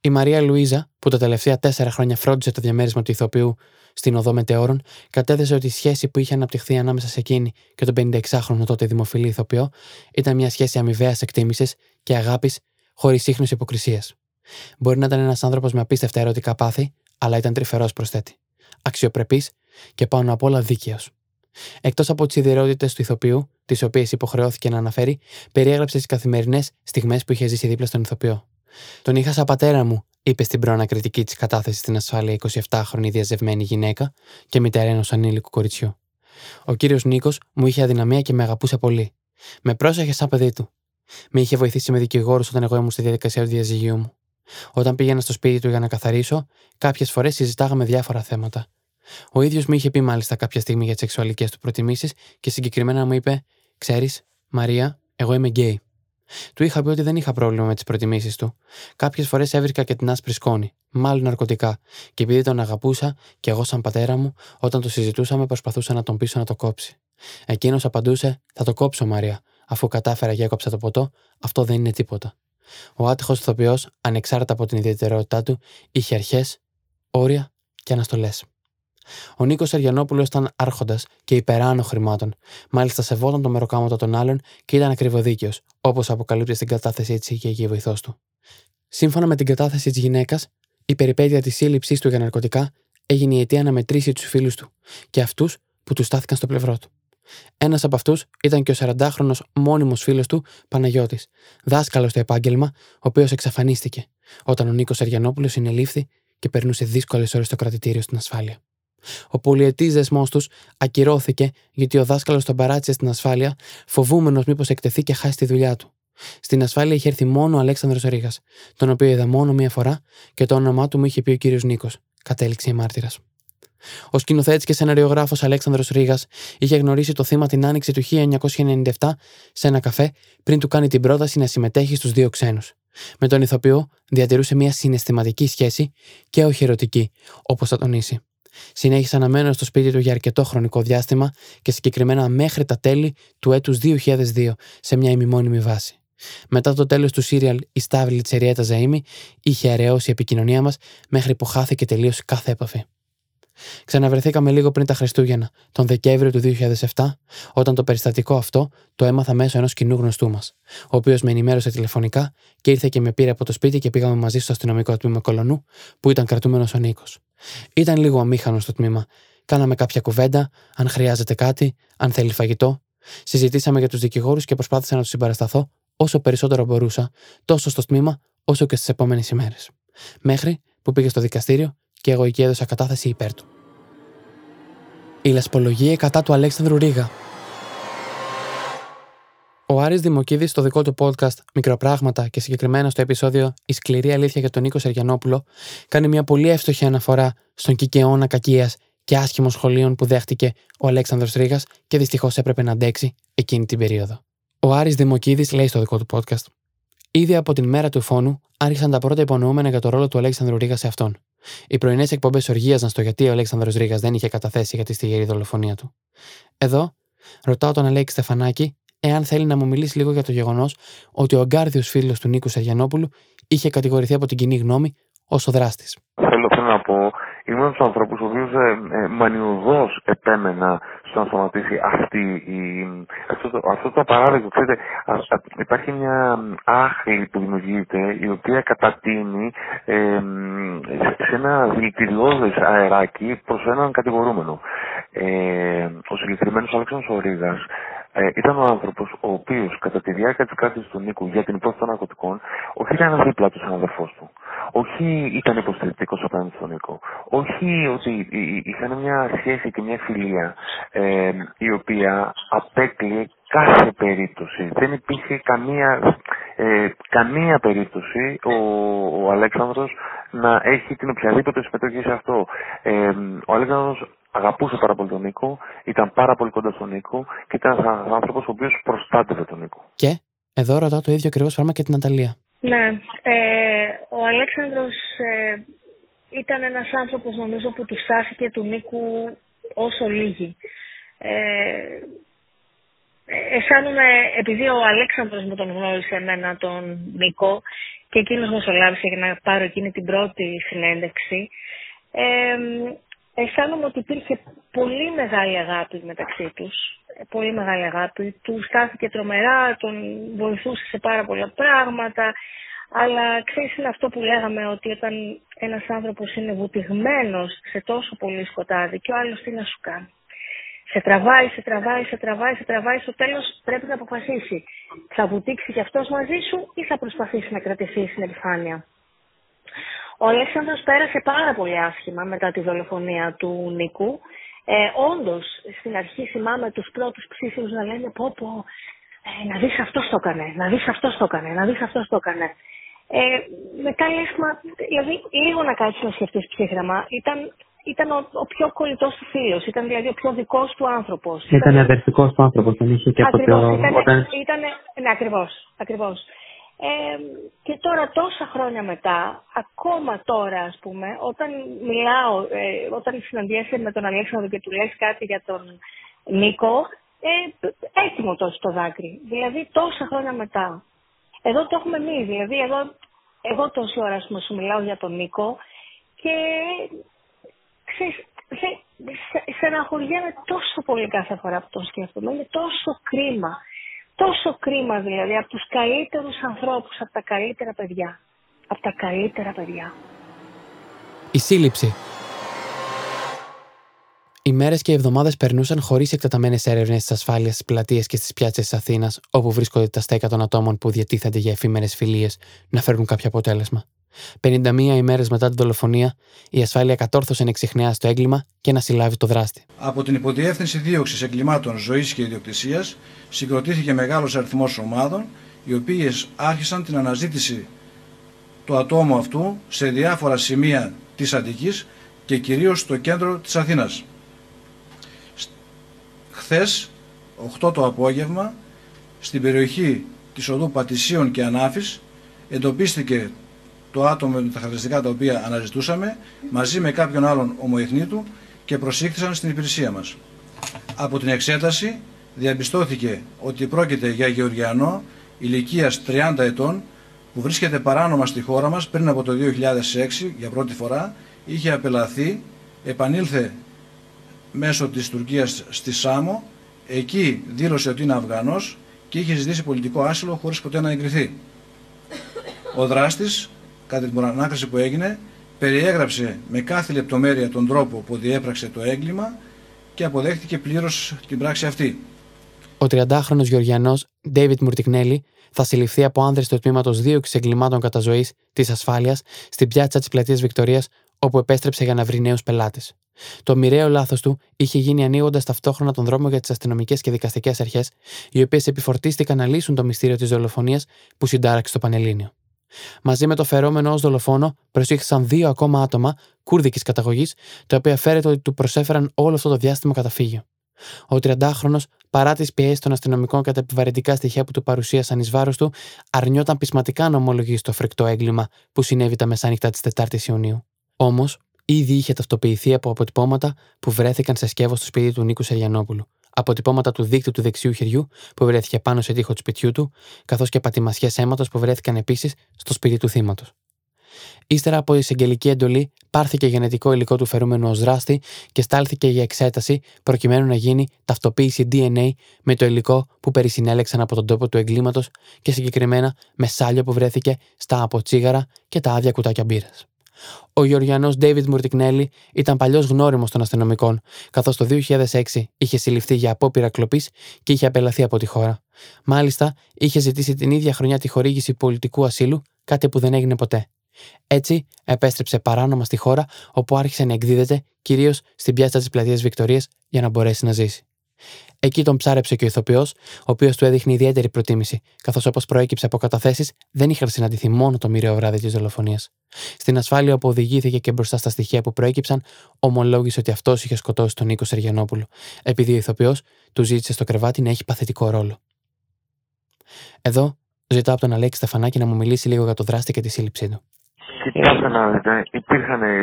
Η Μαρία Λουίζα, που τα τελευταία 4 χρόνια φρόντιζε το διαμέρισμα του ηθοποιού στην Οδό Μετεώρων, κατέθεσε ότι η σχέση που είχε αναπτυχθεί ανάμεσα σε εκείνη και τον 56χρονο τότε δημοφιλή ηθοποιό ήταν μια σχέση αμοιβαίας εκτίμησης και αγάπης, χωρίς ίχνος υποκρισίας. Μπορεί να ήταν ένας άνθρωπος με απίστευτα ερωτικά πάθη, αλλά ήταν τρυφερός, προσθέτει. Αξιοπρεπής και πάνω απ' όλα δίκαιος. Εκτός από τις ιδιαιτερότητες του ηθοποιού, τις οποίες υποχρεώθηκε να αναφέρει, περιέγραψε τις καθημερινές στιγμές που είχε ζήσει δίπλα στον ηθοποιό. Τον είχα σαν πατέρα μου, είπε στην προανακριτική της κατάθεσης στην ασφάλεια 27χρονη διαζευμένη γυναίκα και μητέρα ενός ανήλικου κοριτσιού. Ο κύριος Νίκος μου είχε αδυναμία και με αγαπούσε πολύ. Με πρόσεχε σαν παιδί του. Με είχε βοηθήσει με δικηγόρους όταν εγώ ήμουν στη διαδικασία του διαζυγίου μου. Όταν πήγαινα στο σπίτι του για να καθαρίσω, κάποιες φορές συζητάγαμε διάφορα θέματα. Ο ίδιος μου είχε πει μάλιστα κάποια στιγμή για τις σεξουαλικές του προτιμήσεις και συγκεκριμένα μου είπε: «Ξέρεις, Μαρία, εγώ είμαι γκέι». Του είχα πει ότι δεν είχα πρόβλημα με τις προτιμήσεις του. Κάποιες φορές έβρισκα και την άσπρη σκόνη, μάλλον ναρκωτικά, και επειδή τον αγαπούσα και εγώ σαν πατέρα μου, όταν το συζητούσαμε προσπαθούσα να τον πείσω να το κόψει. Εκείνος απαντούσε: «Θα το κόψω, Μαρία, αφού κατάφερα και έκοψα το ποτό, αυτό δεν είναι τίποτα». Ο άτυχος ηθοποιός, ανεξάρτητα από την ιδιαιτερότητά του, είχε αρχές, όρια και αναστολές. Ο Νίκος Σεργιανόπουλος ήταν άρχοντας και υπεράνω χρημάτων. Μάλιστα σεβόταν το μεροκάματο των άλλων και ήταν ακριβοδίκαιος, όπως αποκαλύπτει στην κατάθεση της οικιακή βοηθός του. Σύμφωνα με την κατάθεση της γυναίκας, η περιπέτεια της σύλληψής του για ναρκωτικά έγινε η αιτία να μετρήσει τους φίλους του και αυτούς που του στάθηκαν στο πλευρό του. Ένας από αυτούς ήταν και ο 40χρονος μόνιμος φίλος του Παναγιώτης, δάσκαλος στο επάγγελμα, ο οποίος εξαφανίστηκε όταν ο Νίκος Σεργιανόπουλος συνελήφθη και περνούσε δύσκολες ώρες στο κρατητήριο στην ασφάλεια. Ο πολυετής δεσμός τους ακυρώθηκε γιατί ο δάσκαλος τον παράτησε στην ασφάλεια, φοβούμενος μήπως εκτεθεί και χάσει τη δουλειά του. Στην ασφάλεια είχε έρθει μόνο ο Αλέξανδρος Ρήγας, τον οποίο είδα μόνο μία φορά και το όνομά του μου είχε πει ο κύριος Νίκος, κατέληξε η μάρτυρας. Ο σκηνοθέτης και σεναριογράφος Αλέξανδρος Ρήγας είχε γνωρίσει το θύμα την άνοιξη του 1997 σε ένα καφέ πριν του κάνει την πρόταση να συμμετέχει στους Δύο Ξένους. Με τον ηθοποιό διατηρούσε μια συναισθηματική σχέση και όχι ερωτική, όπως θα τονίσει. Συνέχισε να μένει στο σπίτι του για αρκετό χρονικό διάστημα και συγκεκριμένα μέχρι τα τέλη του έτους 2002 σε μια ημιμόνιμη βάση. Μετά το τέλος του σύριαλ η Στάβλη Τσεριέτα Ζαΐμη είχε αραιώσει η επικοινωνία μας μέχρι που χάθηκε τελείως κάθε επαφή. Ξαναβρεθήκαμε λίγο πριν τα Χριστούγεννα, τον Δεκέμβριο του 2007, όταν το περιστατικό αυτό το έμαθα μέσω ενός κοινού γνωστού μας, ο οποίος με ενημέρωσε τηλεφωνικά και ήρθε και με πήρε από το σπίτι και πήγαμε μαζί στο αστυνομικό τμήμα Κολονού, που ήταν κρατούμενος ο Νίκος. Ήταν λίγο αμήχανος στο τμήμα. Κάναμε κάποια κουβέντα, αν χρειάζεται κάτι, αν θέλει φαγητό. Συζητήσαμε για τους δικηγόρους και προσπάθησα να τους συμπαρασταθώ όσο περισσότερο μπορούσα, τόσο στο τμήμα όσο και στις επόμενες ημέρες. Μέχρι που πήγε στο δικαστήριο και εγώ εκεί έδωσα κατάθεση υπέρ του. Η λασπολογία κατά του Αλέξανδρου Ρήγα. Ο Άρης Δημοκίδης στο δικό του podcast «Μικροπράγματα» και συγκεκριμένα στο επεισόδιο «Η σκληρή αλήθεια για τον Νίκο Σεργιανόπουλο» κάνει μια πολύ εύστοχη αναφορά στον κικαιώνα κακίας και άσχημων σχολείων που δέχτηκε ο Αλέξανδρος Ρήγας και δυστυχώς έπρεπε να αντέξει εκείνη την περίοδο. Ο Άρης Δημοκίδης λέει στο δικό του podcast: «Ήδη από την μέρα του φόνου άρχισαν τα πρώτα υπονοούμενα για το ρόλο του Αλέξανδρου Ρήγα σε αυτόν. Οι πρωινές εκπομπές οργίαζαν στο γιατί ο Αλέξανδρος Ρήγας δεν είχε καταθέσει για τη στιγερή δολοφονία του. Εδώ, ρωτάω τον Αλέξη Στεφανάκη εάν θέλει να μου μιλήσει λίγο για το γεγονός ότι ο αγκάρδιος φίλος του Νίκου Σεργιανόπουλου είχε κατηγορηθεί από την κοινή γνώμη ως ο δράστης». Θέλω να πω, είμαι από τους ανθρώπους ο οποίος μανιωδώς επέμενα στο να σταματήσει αυτό το απαράδεκτο. Ξέρετε, υπάρχει μια άχλη που δημιουργείται, η οποία κατατείνει σε ένα δηλητηριώδες αεράκι προς έναν κατηγορούμενο. Ο συγκεκριμένος Αλέξανδρος Ρήγας Ήταν ο άνθρωπος ο οποίος κατά τη διάρκεια της κράτησης του Νίκου για την υπόθεση των ναρκωτικών, όχι ήταν ένας δίπλα του σαν αδερφός του, όχι ήταν υποστηρικτικός απέναντι στον Νίκο, όχι ότι είχαν μια σχέση και μια φιλία η οποία απέκλειε κάθε περίπτωση. Δεν υπήρχε καμία περίπτωση ο Αλέξανδρος να έχει την οποιαδήποτε συμμετοχή σε αυτό. Ο Αλέξανδρος αγαπούσε πάρα πολύ τον Νίκο, ήταν πάρα πολύ κοντά στον Νίκο και ήταν ένας άνθρωπος ο οποίος προστάτευε τον Νίκο. Και εδώ ρωτάω το ίδιο ακριβώς πράγμα και την Ναταλία. Ναι, ο Αλέξανδρος ήταν ένας άνθρωπος νομίζω που του στάθηκε του Νίκου όσο λίγοι. Αισθάνομαι, επειδή ο Αλέξανδρος μου τον γνώρισε εμένα τον Νίκο και εκείνος μεσολάβησε για να πάρω εκείνη την πρώτη συνέντευξη, αισθάνομαι ότι υπήρχε πολύ μεγάλη αγάπη μεταξύ τους. Πολύ μεγάλη αγάπη. Του στάθηκε τρομερά, τον βοηθούσε σε πάρα πολλά πράγματα. Αλλά ξέρεις, είναι αυτό που λέγαμε, ότι όταν ένας άνθρωπος είναι βουτυγμένος σε τόσο πολύ σκοτάδι και ο άλλος τι να σου κάνει. Σε τραβάει, στο τέλος πρέπει να αποφασίσει. Θα βουτήξει κι αυτός μαζί σου ή θα προσπαθήσει να κρατηθεί στην επιφάνεια. Ο Αλέξανδρος πέρασε πάρα πολύ άσχημα μετά τη δολοφονία του Νίκου. Όντως, στην αρχή θυμάμαι τους πρώτους ψήφιους να λένε πω, να δεις αυτός το έκανε, να δεις αυτός το έκανε. Μετά λέσμα, δηλαδή λίγο να κάτσεις να σκεφτείς ψύχραμα, ήταν ο πιο κολλητός του φίλος, ήταν δηλαδή ο πιο δικός του άνθρωπος. Ήταν αδερφικός του άνθρωπος, δεν είχε και από το... Ναι, ακριβώς. Και τώρα τόσα χρόνια μετά, ακόμα τώρα ας πούμε, όταν μιλάω, όταν συναντιέσαι με τον Αλέξανδρο και του λες κάτι για τον Νίκο, έτοιμο τόσο το δάκρυ. Δηλαδή τόσα χρόνια μετά. Εδώ το έχουμε εμείς, δηλαδή εγώ τόση ώρα σου μιλάω για τον Νίκο και ξέρεις, στεναχωριέμαι τόσο πολύ κάθε φορά που τον σκέφτομαι, είναι τόσο κρίμα. Τόσο κρίμα δηλαδή, από τους καλύτερους ανθρώπους, από τα καλύτερα παιδιά. Η σύλληψη. Οι μέρες και οι εβδομάδες περνούσαν χωρίς εκτεταμένες έρευνες στις ασφάλειες, στις πλατείες και στις πιάτσες της Αθήνας, όπου βρίσκονται τα στέκα των ατόμων που διατίθενται για εφήμερες φιλίες να φέρουν κάποιο αποτέλεσμα. 51 ημέρες μετά την δολοφονία, η ασφάλεια κατόρθωσε να εξιχνιάσει το έγκλημα και να συλλάβει το δράστη. Από την Υποδιεύθυνση Δίωξης Εγκλημάτων Ζωής και Ιδιοκτησίας συγκροτήθηκε μεγάλος αριθμός ομάδων, οι οποίες άρχισαν την αναζήτηση του ατόμου αυτού σε διάφορα σημεία της Αττικής και κυρίως στο κέντρο της Αθήνας. Χθες, 8 το απόγευμα, στην περιοχή της οδού Πατησίων και Ανάφης, εντοπίστηκε το άτομο με τα χαρακτηριστικά τα οποία αναζητούσαμε, μαζί με κάποιον άλλον ομοεθνή του, και προσήχθησαν στην υπηρεσία μας. Από την εξέταση διαπιστώθηκε ότι πρόκειται για Γεωργιανό ηλικίας 30 ετών, που βρίσκεται παράνομα στη χώρα μας πριν από το 2006 για πρώτη φορά, είχε απελαθεί, επανήλθε μέσω της Τουρκίας στη Σάμο, εκεί δήλωσε ότι είναι Αφγανός και είχε ζητήσει πολιτικό άσυλο χωρίς ποτέ να εγκριθεί. Ο δράστης, κατά την ανάκριση που έγινε, περιέγραψε με κάθε λεπτομέρεια τον τρόπο που διέπραξε το έγκλημα και αποδέχτηκε πλήρως την πράξη αυτή. Ο 30χρονος Γεωργιανός, Δαβίδ Μουρτικνέλη, θα συλληφθεί από άνδρες του τμήματος δίωξης εγκλημάτων κατά ζωής της ασφάλειας στην πιάτσα της πλατείας Βικτωρίας, όπου επέστρεψε για να βρει νέους πελάτες. Το μοιραίο λάθος του είχε γίνει ανοίγοντας ταυτόχρονα τον δρόμο για τις αστυνομικές και δικαστικές αρχές, οι οποίες επιφορτίστηκαν να λύσουν το μυστήριο της δολοφονίας που συντάραξε το Πανελλήνιο. Μαζί με το φερόμενο ως δολοφόνο προσήχθησαν 2 ακόμα άτομα κούρδικης καταγωγής, τα οποία φέρεται ότι του προσέφεραν όλο αυτό το διάστημα καταφύγιο. Ο 30χρονος, παρά τις πιέσεις των αστυνομικών και τα επιβαρυντικά στοιχεία που του παρουσίασαν εις βάρος του, αρνιόταν πεισματικά να ομολογεί στο φρικτό έγκλημα που συνέβη τα μεσάνυχτα της 4ης Ιουνίου. Όμως, ήδη είχε ταυτοποιηθεί από αποτυπώματα που βρέθηκαν σε σκεύος στο σπίτι του Νίκου Σεργιανόπουλου, αποτυπώματα του δίκτυου του δεξιού χεριού που βρέθηκε πάνω σε τοίχο του σπιτιού του, καθώς και πατημασιές αίματος που βρέθηκαν επίσης στο σπίτι του θύματος. Ύστερα από εισαγγελική εντολή, πάρθηκε γενετικό υλικό του φερούμενου ως δράστη και στάλθηκε για εξέταση προκειμένου να γίνει ταυτοποίηση DNA με το υλικό που περισυνέλεξαν από τον τόπο του εγκλήματος και συγκεκριμένα με σάλιο που βρέθηκε στα αποτσίγαρα και τα άδεια κουτάκια μπύρας. Ο Γεωργιανός Ντέιβιντ Μουρτικνέλη ήταν παλιός γνώριμος των αστυνομικών, καθώς το 2006 είχε συλληφθεί για απόπειρα κλοπής και είχε απελαθεί από τη χώρα. Μάλιστα, είχε ζητήσει την ίδια χρονιά τη χορήγηση πολιτικού ασύλου, κάτι που δεν έγινε ποτέ. Έτσι, επέστρεψε παράνομα στη χώρα, όπου άρχισε να εκδίδεται κυρίως στην πιάτσα της πλατείας Βικτωρίας για να μπορέσει να ζήσει. Εκεί τον ψάρεψε και ο ηθοποιός, ο οποίος του έδειχνε ιδιαίτερη προτίμηση, καθώς όπως προέκυψε από καταθέσεις, δεν είχαν συναντηθεί μόνο το μοιραίο βράδυ της δολοφονίας. Στην ασφάλεια που οδηγήθηκε και μπροστά στα στοιχεία που προέκυψαν, ομολόγησε ότι αυτός είχε σκοτώσει τον Νίκο Σεργιανόπουλο, επειδή ο ηθοποιός του ζήτησε στο κρεβάτι να έχει παθητικό ρόλο. Εδώ ζητάω από τον Αλέξη Στεφανάκη να μου μιλήσει λίγο για το δράστη και τη σύλληψή του. Κοιτάξτε να δείτε,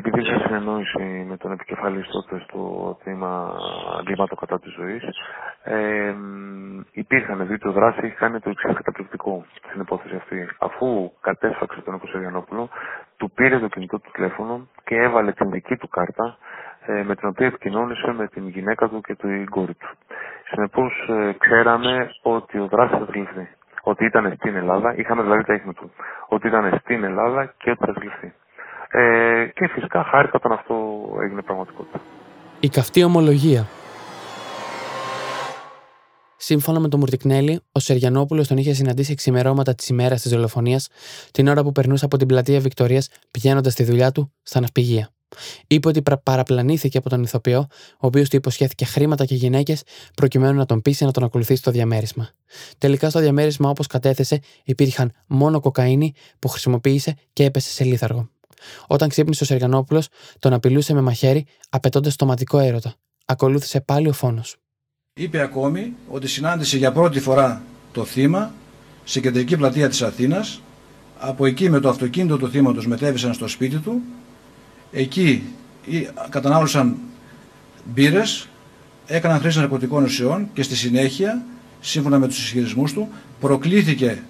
επειδή είχα συνεννόηση με τον επικεφαλής τότε στο τμήμα Εγκλήματο κατά της ζωής, υπήρχαν δύο δράση, είχε κάνει το εξής καταπληκτικό στην υπόθεση αυτή. Αφού κατέσφαξε τον Νίκο Σεργιανόπουλο, του πήρε το κινητό του τηλέφωνο και έβαλε την δική του κάρτα, με την οποία επικοινώνησε με την γυναίκα του και την κόρη του. Συνεπώς, ξέραμε ότι ο δράστης θα συλληφθεί. Ότι ήταν στην Ελλάδα, είχαμε δηλαδή τα ίχνη του, ότι ήταν στην Ελλάδα και ότι θα συλληφθεί. Και φυσικά χάρηκα όταν αυτό έγινε πραγματικότητα. Η καυτή ομολογία. Σύμφωνα με τον Μουρτικνέλη, ο Σεργιανόπουλος τον είχε συναντήσει ξημερώματα της ημέρας της δολοφονίας, την ώρα που περνούσε από την πλατεία Βικτωρίας πηγαίνοντας στη δουλειά του στα ναυπηγεία. Είπε ότι παραπλανήθηκε από τον ηθοποιό, ο οποίος του υποσχέθηκε χρήματα και γυναίκες, προκειμένου να τον πείσει να τον ακολουθήσει στο διαμέρισμα. Τελικά, στο διαμέρισμα, όπως κατέθεσε, υπήρχαν μόνο κοκαίνη που χρησιμοποίησε και έπεσε σε λίθαργο. Όταν ξύπνησε ο Σεργιανόπουλος, τον απειλούσε με μαχαίρι, απαιτώντας στοματικό έρωτα. Ακολούθησε πάλι ο φόνος. Είπε ακόμη ότι συνάντησε για πρώτη φορά το θύμα σε κεντρική πλατεία της Αθήνας. Από εκεί, με το αυτοκίνητο του θύματος, μετέβησαν στο σπίτι του. Εκεί κατανάλωσαν μπύρες, έκαναν χρήση ναρκωτικών ουσιών και στη συνέχεια, σύμφωνα με τους ισχυρισμούς του, προκλήθηκε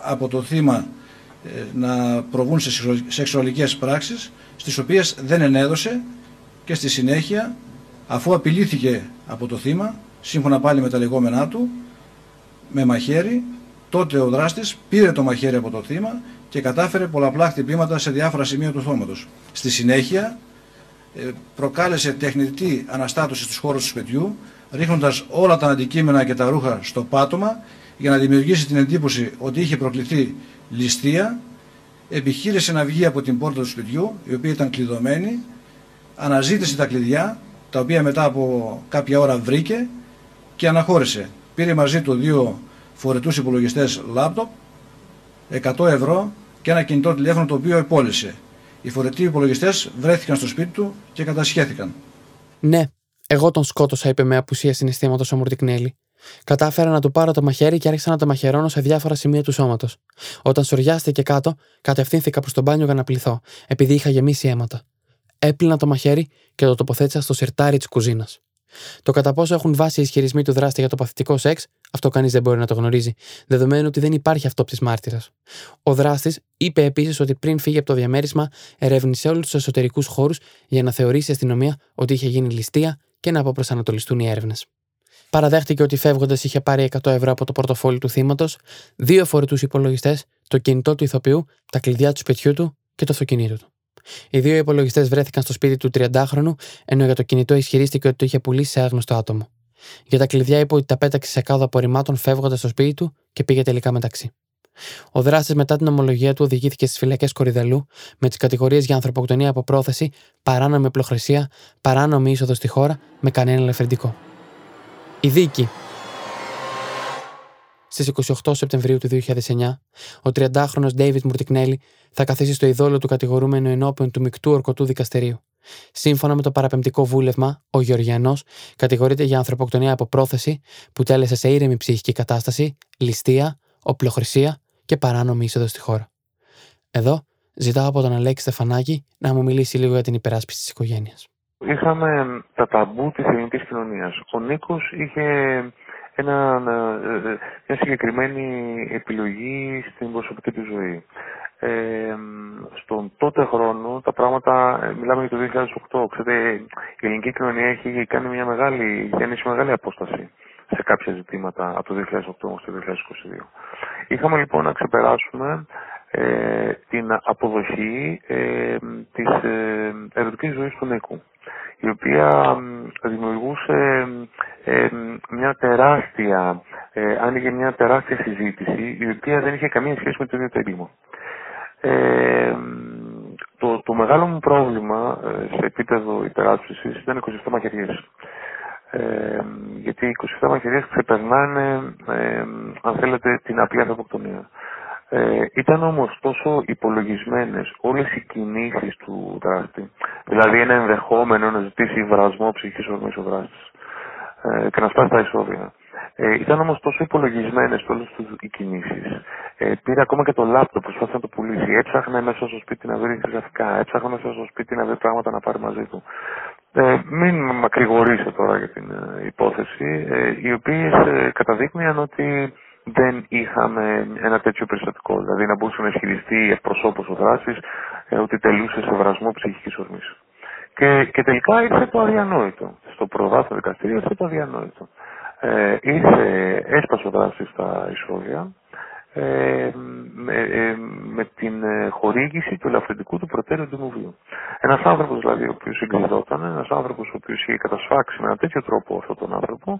από το θύμα να προβούν σε σεξουαλικές πράξεις, στις οποίες δεν ενέδωσε, και στη συνέχεια, αφού απειλήθηκε από το θύμα, σύμφωνα πάλι με τα λεγόμενά του, με μαχαίρι, τότε ο δράστης πήρε το μαχαίρι από το θύμα και κατάφερε πολλαπλά χτυπήματα σε διάφορα σημεία του θώματος. Στη συνέχεια, προκάλεσε τεχνητή αναστάτωση στους χώρους του σπιτιού, ρίχνοντας όλα τα αντικείμενα και τα ρούχα στο πάτωμα για να δημιουργήσει την εντύπωση ότι είχε προκληθεί ληστεία. Επιχείρησε να βγει από την πόρτα του σπιτιού, η οποία ήταν κλειδωμένη, αναζήτησε τα κλειδιά, τα οποία μετά από κάποια ώρα βρήκε και αναχώρησε. Πήρε μαζί του δύο φορητούς υπολογιστές λάπτοπ, 100 ευρώ και ένα κινητό τηλέφωνο, το οποίο επώλησε. Οι φορητοί υπολογιστές βρέθηκαν στο σπίτι του και κατασχέθηκαν. Ναι, εγώ τον σκότωσα, είπε με απουσία συναισθήματος ο Μουρτικνέλη. Κατάφερα να του πάρω το μαχαίρι και άρχισα να το μαχαιρώνω σε διάφορα σημεία του σώματος. Όταν σωριάστηκε κάτω, κατευθύνθηκα προς τον μπάνιο για να πληθώ, επειδή είχα γεμίσει αίματα. Έπλυνα το μαχαίρι και το τοποθέτησα στο σιρτάρι της κουζίνας. Το κατά πόσο έχουν βάση οι ισχυρισμοί του δράστη για το παθητικό σεξ, αυτό κανείς δεν μπορεί να το γνωρίζει, δεδομένου ότι δεν υπάρχει αυτόψης μάρτυρας. Ο δράστης είπε επίσης ότι πριν φύγει από το διαμέρισμα, ερεύνησε όλους τους εσωτερικούς χώρους για να θεωρήσει η αστυνομία ότι είχε γίνει ληστεία και να αποπροσανατολιστούν οι έρευνες. Παραδέχτηκε ότι φεύγοντας είχε πάρει 100 ευρώ από το πορτοφόλι του θύματος, δύο φορητούς υπολογιστές, το κινητό του ηθοποιού, τα κλειδιά του σπιτιού του και το αυτοκίνητο του. Οι δύο υπολογιστές βρέθηκαν στο σπίτι του 30χρονου, ενώ για το κινητό ισχυρίστηκε ότι το είχε πουλήσει σε άγνωστο άτομο. Για τα κλειδιά είπε ότι τα πέταξε σε κάδο απορριμμάτων φεύγοντας στο σπίτι του και πήγε τελικά μεταξύ. Ο δράστης, μετά την ομολογία του, οδηγήθηκε στις φυλακές Κορυδαλλού με τις κατηγορίες για ανθρωποκτονία από πρόθεση, παράνομη οπλοχρησία, παράνομη είσοδο στη χώρα με κανένα ελαφρυντικό. Η δίκη. Στις 28 Σεπτεμβρίου του 2009, ο 30χρονος Ντέιβιντ Μουρτικνέλη θα καθίσει στο ειδόλιο του κατηγορούμενου ενώπιον του μεικτού ορκωτού δικαστηρίου. Σύμφωνα με το παραπεμπτικό βούλευμα, ο Γεωργιανός κατηγορείται για ανθρωποκτονία από πρόθεση που τέλεσε σε ήρεμη ψυχική κατάσταση, ληστεία, οπλοχρησία και παράνομη είσοδο στη χώρα. Εδώ ζητάω από τον Αλέξη Στεφανάκη να μου μιλήσει λίγο για την υπεράσπιση της οικογένειας. Είχαμε τα ταμπού της ελληνικής κοινωνίας. Ο Νίκος είχε μια συγκεκριμένη επιλογή στην προσωπική του ζωή. Στον τότε χρόνο τα πράγματα, μιλάμε για το 2008, ξέρετε, η ελληνική κοινωνία έχει κάνει μια μεγάλη απόσταση σε κάποια ζητήματα από το 2008 έως το 2022. Είχαμε λοιπόν να ξεπεράσουμε την αποδοχή της ερωτικής ζωής του Νίκου, η οποία δημιουργούσε μια τεράστια, άνοιγε μια τεράστια συζήτηση, η οποία δεν είχε καμία σχέση με το ίδιο το έγκλημα. Το μεγάλο μου πρόβλημα σε επίπεδο υπεράσπισης ήταν 27 μαχαιριές. Γιατί οι 27 μαχαιριές ξεπερνάνε, αν θέλετε, την απλή ανθρωποκτονία. Ήταν όμως τόσο υπολογισμένες όλες οι κινήσεις του δράστη, δηλαδή ένα ενδεχόμενο να ζητήσει βρασμό ψυχής ορμής ο δράστης και να φτάσει στα ισόβια. Ήταν όμως τόσο υπολογισμένες όλες οι κινήσεις. Πήρε ακόμα και το λάπτοπ, προσπάθησε να το πουλήσει. Έψαχνε μέσα στο σπίτι να βρει γραφικά, έψαχνε μέσα στο σπίτι να βρει πράγματα να πάρει μαζί του. Μην μακρηγορήσω τώρα για την υπόθεση, οι οποίες καταδείκνυαν ότι δεν είχαμε ένα τέτοιο περιστατικό. Δηλαδή να μπορούσε να ισχυριστεί ευπροσώπως ο δράστης ότι τελούσε σε βρασμό ψυχικής ορμής. Και τελικά ήρθε το αδιανόητο. Στο προδάθμιο δικαστήριο ήρθε το αδιανόητο. Έσπασε ο δράστης στα ισόβια με την χορήγηση του ελαφρυντικού του προτέρου του μουβίου. Ένας άνθρωπος δηλαδή ο οποίος συγκριζόταν, ένας άνθρωπος ο οποίος είχε κατασφάξει με ένα τέτοιο τρόπο αυτόν τον άνθρωπο,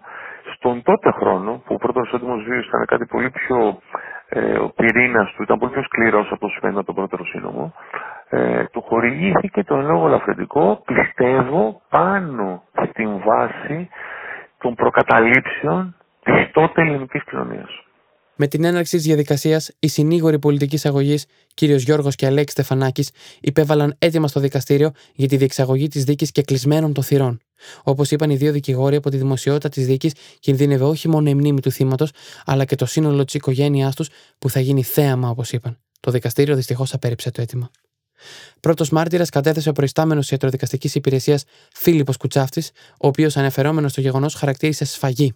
στον τότε χρόνο που ο πρώτος έντιμος βίος ήταν κάτι πολύ πιο, ο πυρήνας του ήταν πολύ πιο σκληρός από το σημαίνει τον πρώτερο σύνομο, του χορηγήθηκε τον λόγο ελαφρυντικό, πιστεύω, πάνω στην βάση των προκαταλήψεων της τότε ελληνικής κοινωνίας. Με την έναρξη της διαδικασίας, οι συνήγοροι πολιτικής αγωγής, κ. Γιώργος και Αλέξη Στεφανάκης, υπέβαλαν αίτημα στο δικαστήριο για τη διεξαγωγή της δίκης και κλεισμένων των θυρών. Όπως είπαν οι δύο δικηγόροι, από τη δημοσιότητα της δίκης κινδύνευε όχι μόνο η μνήμη του θύματος, αλλά και το σύνολο της οικογένειάς τους, που θα γίνει θέαμα, όπως είπαν. Το δικαστήριο δυστυχώς απέρριψε το αίτημα. Πρώτος μάρτυρας κατέθεσε ο προϊστάμενος ιατροδικαστικής υπηρεσίας Φίλιππος Κουτσαύτης, ο οποίος αναφερόμενος στο γεγονός χαρακτήρισε σφαγή.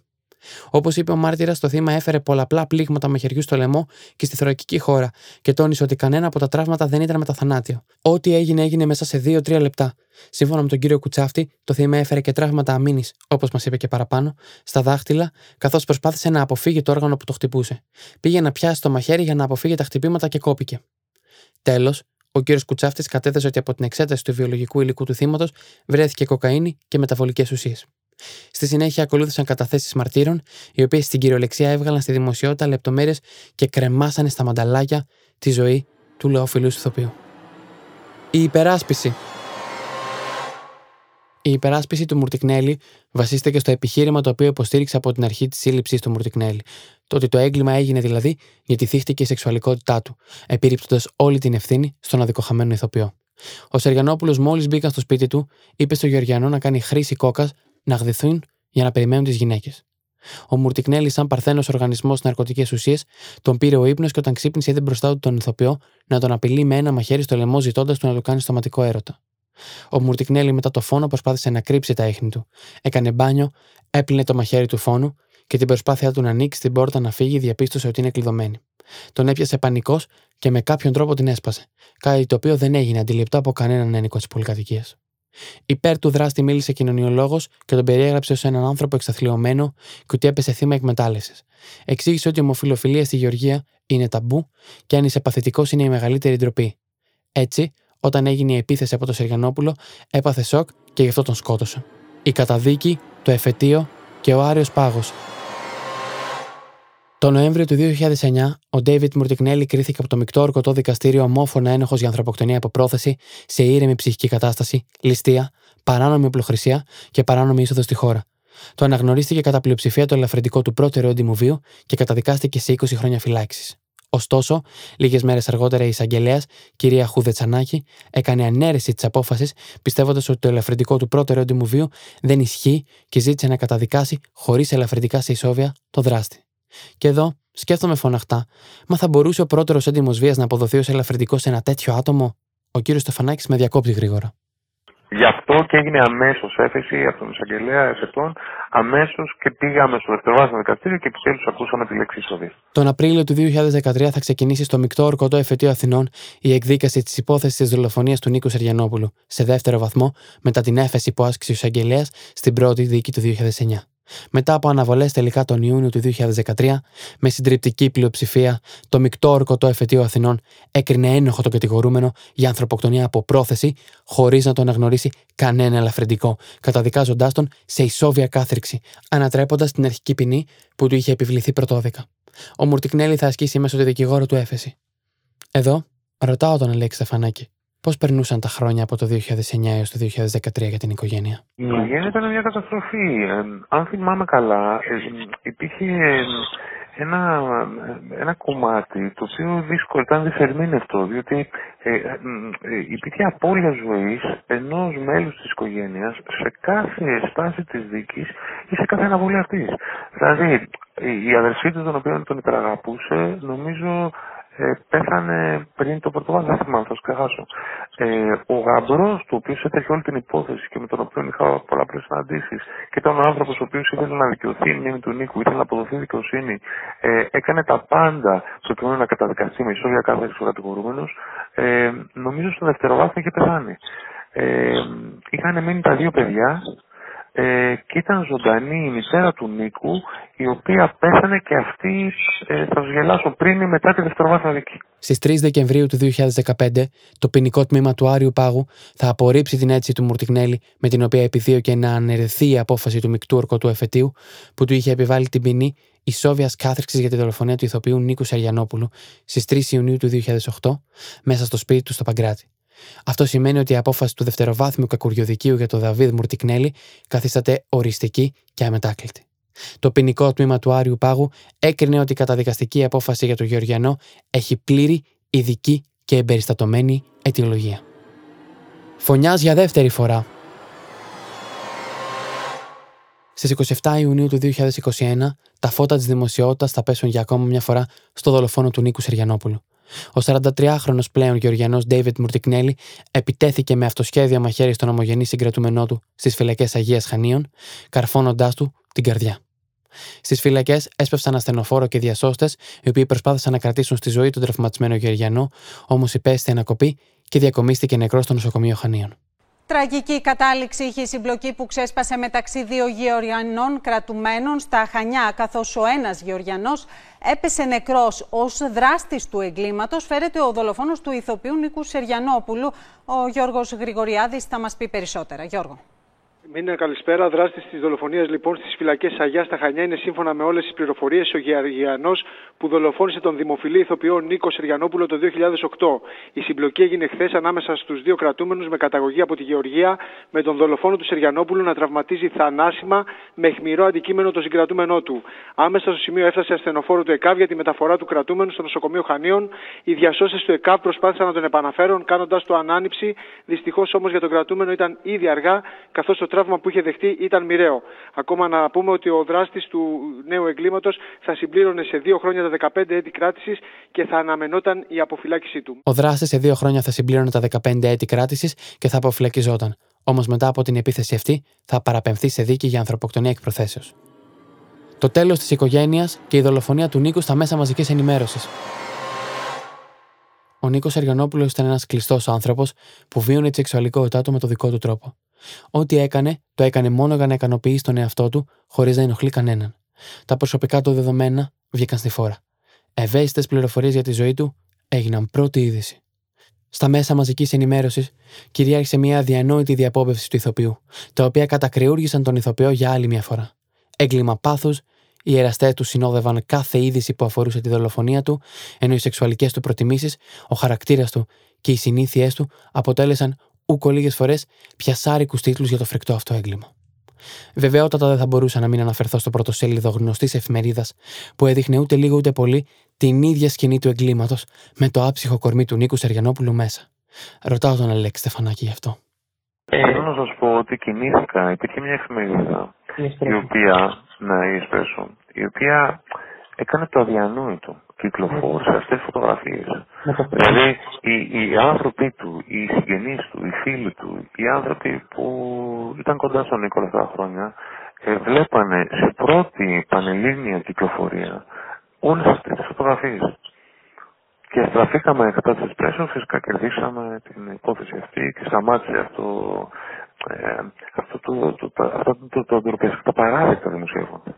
Όπως είπε ο μάρτυρας, το θύμα έφερε πολλαπλά πλήγματα μαχαιριού στο λαιμό και στη θωρακική χώρα και τόνισε ότι κανένα από τα τραύματα δεν ήταν μεταθανάτιο. Ό,τι έγινε, έγινε μέσα σε 2-3 λεπτά. Σύμφωνα με τον κύριο Κουτσαύτη, το θύμα έφερε και τραύματα αμήνης, όπως μας είπε και παραπάνω, στα δάχτυλα, καθώς προσπάθησε να αποφύγει το όργανο που το χτυπούσε. Πήγε να πιάσει το μαχαίρι για να αποφύγει τα χτυπήματα και κόπηκε. Τέλος. Ο κ. Κουτσαύτης κατέθεσε ότι από την εξέταση του βιολογικού υλικού του θύματος βρέθηκε κοκαίνη και μεταβολικές ουσίες. Στη συνέχεια ακολούθησαν καταθέσεις μαρτύρων, οι οποίες στην κυριολεξία έβγαλαν στη δημοσιότητα λεπτομέρειες και κρεμάσανε στα μανταλάκια τη ζωή του λεόφιλου ηθοποιού. Η υπεράσπιση. Η υπεράσπιση του Μουρτικνέλη βασίστηκε στο επιχείρημα το οποίο υποστήριξε από την αρχή τη σύλληψη του Μουρτικνέλη. Το ότι το έγκλημα έγινε δηλαδή γιατί θύχτηκε η σεξουαλικότητά του, επιρρύπτοντας όλη την ευθύνη στον αδικοχαμένο ηθοποιό. Ο Σεργιανόπουλος, μόλις μπήκαν στο σπίτι του, είπε στο Γεωργιανό να κάνει χρήση κόκας να γδυθούν για να περιμένουν τις γυναίκες. Ο Μουρτικνέλη, σαν παρθένος οργανισμός ναρκωτικές ουσίες, τον πήρε ο ύπνος και όταν ξύπνησε είδε μπροστά του τον ηθοποιό να τον απειλεί με ένα μαχαίρι στο λαιμό, ζητώντας του να του κάνει στοματικό έρωτα. Ο Μουρτικνέλη μετά το φόνο προσπάθησε να κρύψει τα ίχνη του. Έκανε μπάνιο, έπλυνε το μαχαίρι του φόνου και την προσπάθειά του να ανοίξει την πόρτα να φύγει διαπίστωσε ότι είναι κλειδωμένη. Τον έπιασε πανικός και με κάποιον τρόπο την έσπασε. Κάτι το οποίο δεν έγινε αντιληπτό από κανέναν ένικο της πολυκατοικίας. Υπέρ του δράστη μίλησε κοινωνιολόγος και τον περιέγραψε ως έναν άνθρωπο εξαθλιωμένο και ότι έπεσε θύμα εκμετάλλευσης. Εξήγησε ότι η ομοφιλοφιλία στη Γεωργία είναι ταμπού και αν είσαι παθητικός είναι η μεγαλύτερη ντροπή. Έτσι, όταν έγινε η επίθεση από τον Σεργιανόπουλο, έπαθε σοκ και γι' αυτό τον σκότωσε. Η καταδίκη, το εφετείο και ο άριος πάγος. Το Νοέμβριο του 2009, ο Ντέιβιτ Μουρτικνέλη κρίθηκε από το μεικτό ορκωτό δικαστήριο ομόφωνα ένοχος για ανθρωποκτονία υπό πρόθεση, σε ήρεμη ψυχική κατάσταση, ληστεία, παράνομη οπλοχρησία και παράνομη είσοδο στη χώρα. Το αναγνωρίστηκε κατά πλειοψηφία το ελαφρυντικό του πρώτερου έντιμου βίου και καταδικάστηκε σε 20 χρόνια φυλάξης. Ωστόσο, λίγες μέρες αργότερα η εισαγγελέας, κυρία Χουδετσανάκη, έκανε ανέρεση της απόφασης, πιστεύοντας ότι το ελαφρυντικό του πρώτερου έντιμου βίου δεν ισχύει και ζήτησε να καταδικάσει χωρίς ελαφρυντικά σε ισόβια το δράστη. Και εδώ σκέφτομαι φωναχτά, μα θα μπορούσε ο πρώτερος έντιμος βίας να αποδοθεί ως ελαφρυντικό σε ένα τέτοιο άτομο? Ο κύριος Στεφανάκης με διακόπτει γρήγορα. Γι' αυτό και έγινε αμέσως έφεση από τον εισαγγελέα εφετών, αμέσως και πήγαμε στο δευτεροβάθμιο δικαστήριο και επιτέλους ακούσαμε τη λέξη ισόβια. Τον Απρίλιο του 2013 θα ξεκινήσει στο μεικτό ορκωτό εφετείο Αθηνών η εκδίκαση της υπόθεσης της δολοφονίας του Νίκου Σεργιανόπουλου, σε δεύτερο βαθμό μετά την έφεση που άσκησε ο εισαγγελέας στην πρώτη δίκη του 2009. Μετά από αναβολές τελικά τον Ιούνιο του 2013, με συντριπτική πλειοψηφία, το Μικτό Ορκωτό Εφετείο Αθηνών έκρινε ένοχο τον κατηγορούμενο για ανθρωποκτονία από πρόθεση, χωρίς να τον αναγνωρίσει κανένα ελαφρυντικό, καταδικάζοντάς τον σε ισόβια κάθριξη, ανατρέποντας την αρχική ποινή που του είχε επιβληθεί πρωτόδικα. Ο Μουρτικνέλη θα ασκήσει μέσω του δικηγόρο του έφεση. Εδώ, ρωτάω τον Αλέξη Στεφανάκη. Πώς περνούσαν τα χρόνια από το 2009 έως το 2013 για την οικογένεια? Η οικογένεια ήταν μια καταστροφή. Αν θυμάμαι καλά, υπήρχε ένα κομμάτι το οποίο δύσκολο ήταν δυσερμήνευτο, διότι υπήρχε απώλεια ζωής ενός μέλους της οικογένειας σε κάθε στάση της δίκης ή σε κάθε αναβολή αυτής. Δηλαδή, η αδερφή του, τον οποίο τον υπεραγαπούσε, νομίζω πέθανε πριν το πρωτοβάθμιο, αν θα ξεχάσω. Ο γαμπρός του, ο οποίος έτρεχε όλη την υπόθεση και με τον οποίο είχα πολλαπλές συναντήσεις, και ήταν ο άνθρωπος ο οποίος ήθελε να δικαιωθεί η μνήμη του Νίκου, ήθελε να αποδοθεί δικαιοσύνη, έκανε τα πάντα προκειμένου να καταδικαστεί με ισόβια κάθριξη ο κατηγορούμενος. Νομίζω στο δευτεροβάθμιο είχε πεθάνει. Είχαν μείνει τα δύο παιδιά. Και ήταν ζωντανή η μητέρα του Νίκου, η οποία πέθανε και αυτή, θα σας γελάσω, πριν ή μετά τη δευτεροβάθμια δίκη. Στις 3 Δεκεμβρίου του 2015, το ποινικό τμήμα του Άριου Πάγου θα απορρίψει την αίτηση του Μουρτικνέλη, με την οποία επιδίωκε να αναιρεθεί η απόφαση του Μικτού Ορκωτού Εφετείου, που του είχε επιβάλει την ποινή ισόβιας κάθριξης για τη δολοφονία του ηθοποιού Νίκου Σεργιανόπουλου στις 3 Ιουνίου του 2008, μέσα στο σπίτι του στο Παγκράτη. Αυτό σημαίνει ότι η απόφαση του δευτεροβάθμιου κακουριοδικείου για τον Δαβίδ Μουρτικνέλη καθίσταται οριστική και αμετάκλητη. Το ποινικό τμήμα του Άριου Πάγου έκρινε ότι η καταδικαστική απόφαση για τον Γεωργιανό έχει πλήρη, ειδική και εμπεριστατωμένη αιτιολογία. Φωνιάζει για δεύτερη φορά. Στις 27 Ιουνίου του 2021, τα φώτα της δημοσιότητας θα πέσουν για ακόμα μια φορά στο δολοφόνο του Νίκου Σεργιανόπουλου. Ο 43χρονος πλέον Γεωργιανός Ντέιβιντ Μουρτικνέλη επιτέθηκε με αυτοσχέδιο μαχαίρι στον ομογενή συγκρατούμενό του στις φυλακές Αγίας Χανίων, καρφώνοντάς του την καρδιά. Στις φυλακές έσπευσαν ασθενοφόρο και διασώστες, οι οποίοι προσπάθησαν να κρατήσουν στη ζωή τον τραυματισμένο Γεωργιανό, όμως υπέστη ανακοπή και διακομίστηκε νεκρός στο νοσοκομείο Χανίων. Τραγική κατάληξη είχε η συμπλοκή που ξέσπασε μεταξύ δύο Γεωργιανών κρατουμένων στα Χανιά, καθώς ο ένας Γεωργιανός έπεσε νεκρός. Ως δράστης του εγκλήματος φέρεται ο δολοφόνος του ηθοποιού Νίκου Σεργιανόπουλου. Ο Γιώργος Γρηγοριάδης θα μας πει περισσότερα. Γιώργο. Μήνα καλησπέρα. Δράστης της δολοφονίας λοιπόν στις φυλακές Αγιά στα Χανιά είναι, σύμφωνα με όλες τις πληροφορίες, ο Γεωργιανός που δολοφόνησε τον δημοφιλή ηθοποιό Νίκο Σεργιανόπουλο το 2008. Η συμπλοκή έγινε χθες ανάμεσα στους δύο κρατούμενους με καταγωγή από τη Γεωργία, με τον δολοφόνο του Σεργιανόπουλου να τραυματίζει θανάσιμα με αιχμηρό αντικείμενο το συγκρατούμενό του. Άμεσα στο σημείο έφτασε ασθενοφόρο του ΕΚΑΒ για τη μεταφορά του κρατούμενου στο νοσοκομείο Χανίων. Οι διασώστες του ΕΚΑΒ προσπάθησαν να τον επαναφέρουν, κάνοντας το ανάνυψη. Δυστυχώς όμως για τον κρατούμενο ήταν ήδη αργά, καθώς το τραύμα που είχε δεχτεί ήταν μοιραίο. Ακόμα να πούμε ότι ο δράστης του νέου εγκλήματος θα συμπλήρωνε σε 2 χρόνια τα 15 έτη κράτησης και θα αναμενόταν η αποφυλάκησή του. Ο δράστης σε 2 χρόνια θα συμπλήρωνε τα 15 έτη κράτησης και θα αποφυλακιζόταν. Όμως μετά από την επίθεση αυτή θα παραπεμφθεί σε δίκη για ανθρωποκτονία εκ προθέσεως. Το τέλος της οικογένειας και η δολοφονία του Νίκου στα μέσα μαζικής ενημέρωσης. Ο Νίκος Σεργιανόπουλος ήταν ένας κλειστός άνθρωπος που βίωνε τη σεξουαλικότητά του με το δικό του τρόπο. Ό,τι έκανε, το έκανε μόνο για να ικανοποιήσει τον εαυτό του, χωρίς να ενοχλεί κανέναν. Τα προσωπικά του δεδομένα βγήκαν στη φόρα. Ευαίσθητες πληροφορίες για τη ζωή του έγιναν πρώτη είδηση. Στα μέσα μαζικής ενημέρωσης κυριάρχησε μια αδιανόητη διαπόμπευση του ηθοποιού, τα οποία κατακριούργησαν τον ηθοποιό για άλλη μια φορά. Έγκλημα πάθους. Οι εραστές του συνόδευαν κάθε είδηση που αφορούσε τη δολοφονία του, ενώ οι σεξουαλικές του προτιμήσεις, ο χαρακτήρας του και οι συνήθειές του αποτέλεσαν ούκο λίγες φορές πιασάρικους τίτλους για το φρικτό αυτό έγκλημα. Βεβαιότατα δεν θα μπορούσα να μην αναφερθώ στο πρωτοσέλιδο γνωστής εφημερίδας που έδειχνε ούτε λίγο ούτε πολύ την ίδια σκηνή του εγκλήματος με το άψυχο κορμί του Νίκου Σεργιανόπουλου μέσα. Ρωτάω τον Αλέξη Στεφανάκη γι' αυτό. Θέλω να σας πω ότι κινήθηκα. Υπήρχε μια εφημερίδα η οποία έκανε το αδιανόητο, κυκλοφόρησε αυτές τις φωτογραφίες. Δηλαδή, οι άνθρωποι του, οι συγγενείς του, οι φίλοι του, οι άνθρωποι που ήταν κοντά στον Νίκο αυτά τα χρόνια, βλέπανε σε πρώτη πανελλήνια κυκλοφορία όλες αυτές τις φωτογραφίες. Και στραφήκαμε κατά της πρέσεως, φυσικά κερδίσαμε την υπόθεση αυτή και σταμάτησε αυτό τα παράδεκτα δημοσιεύματα,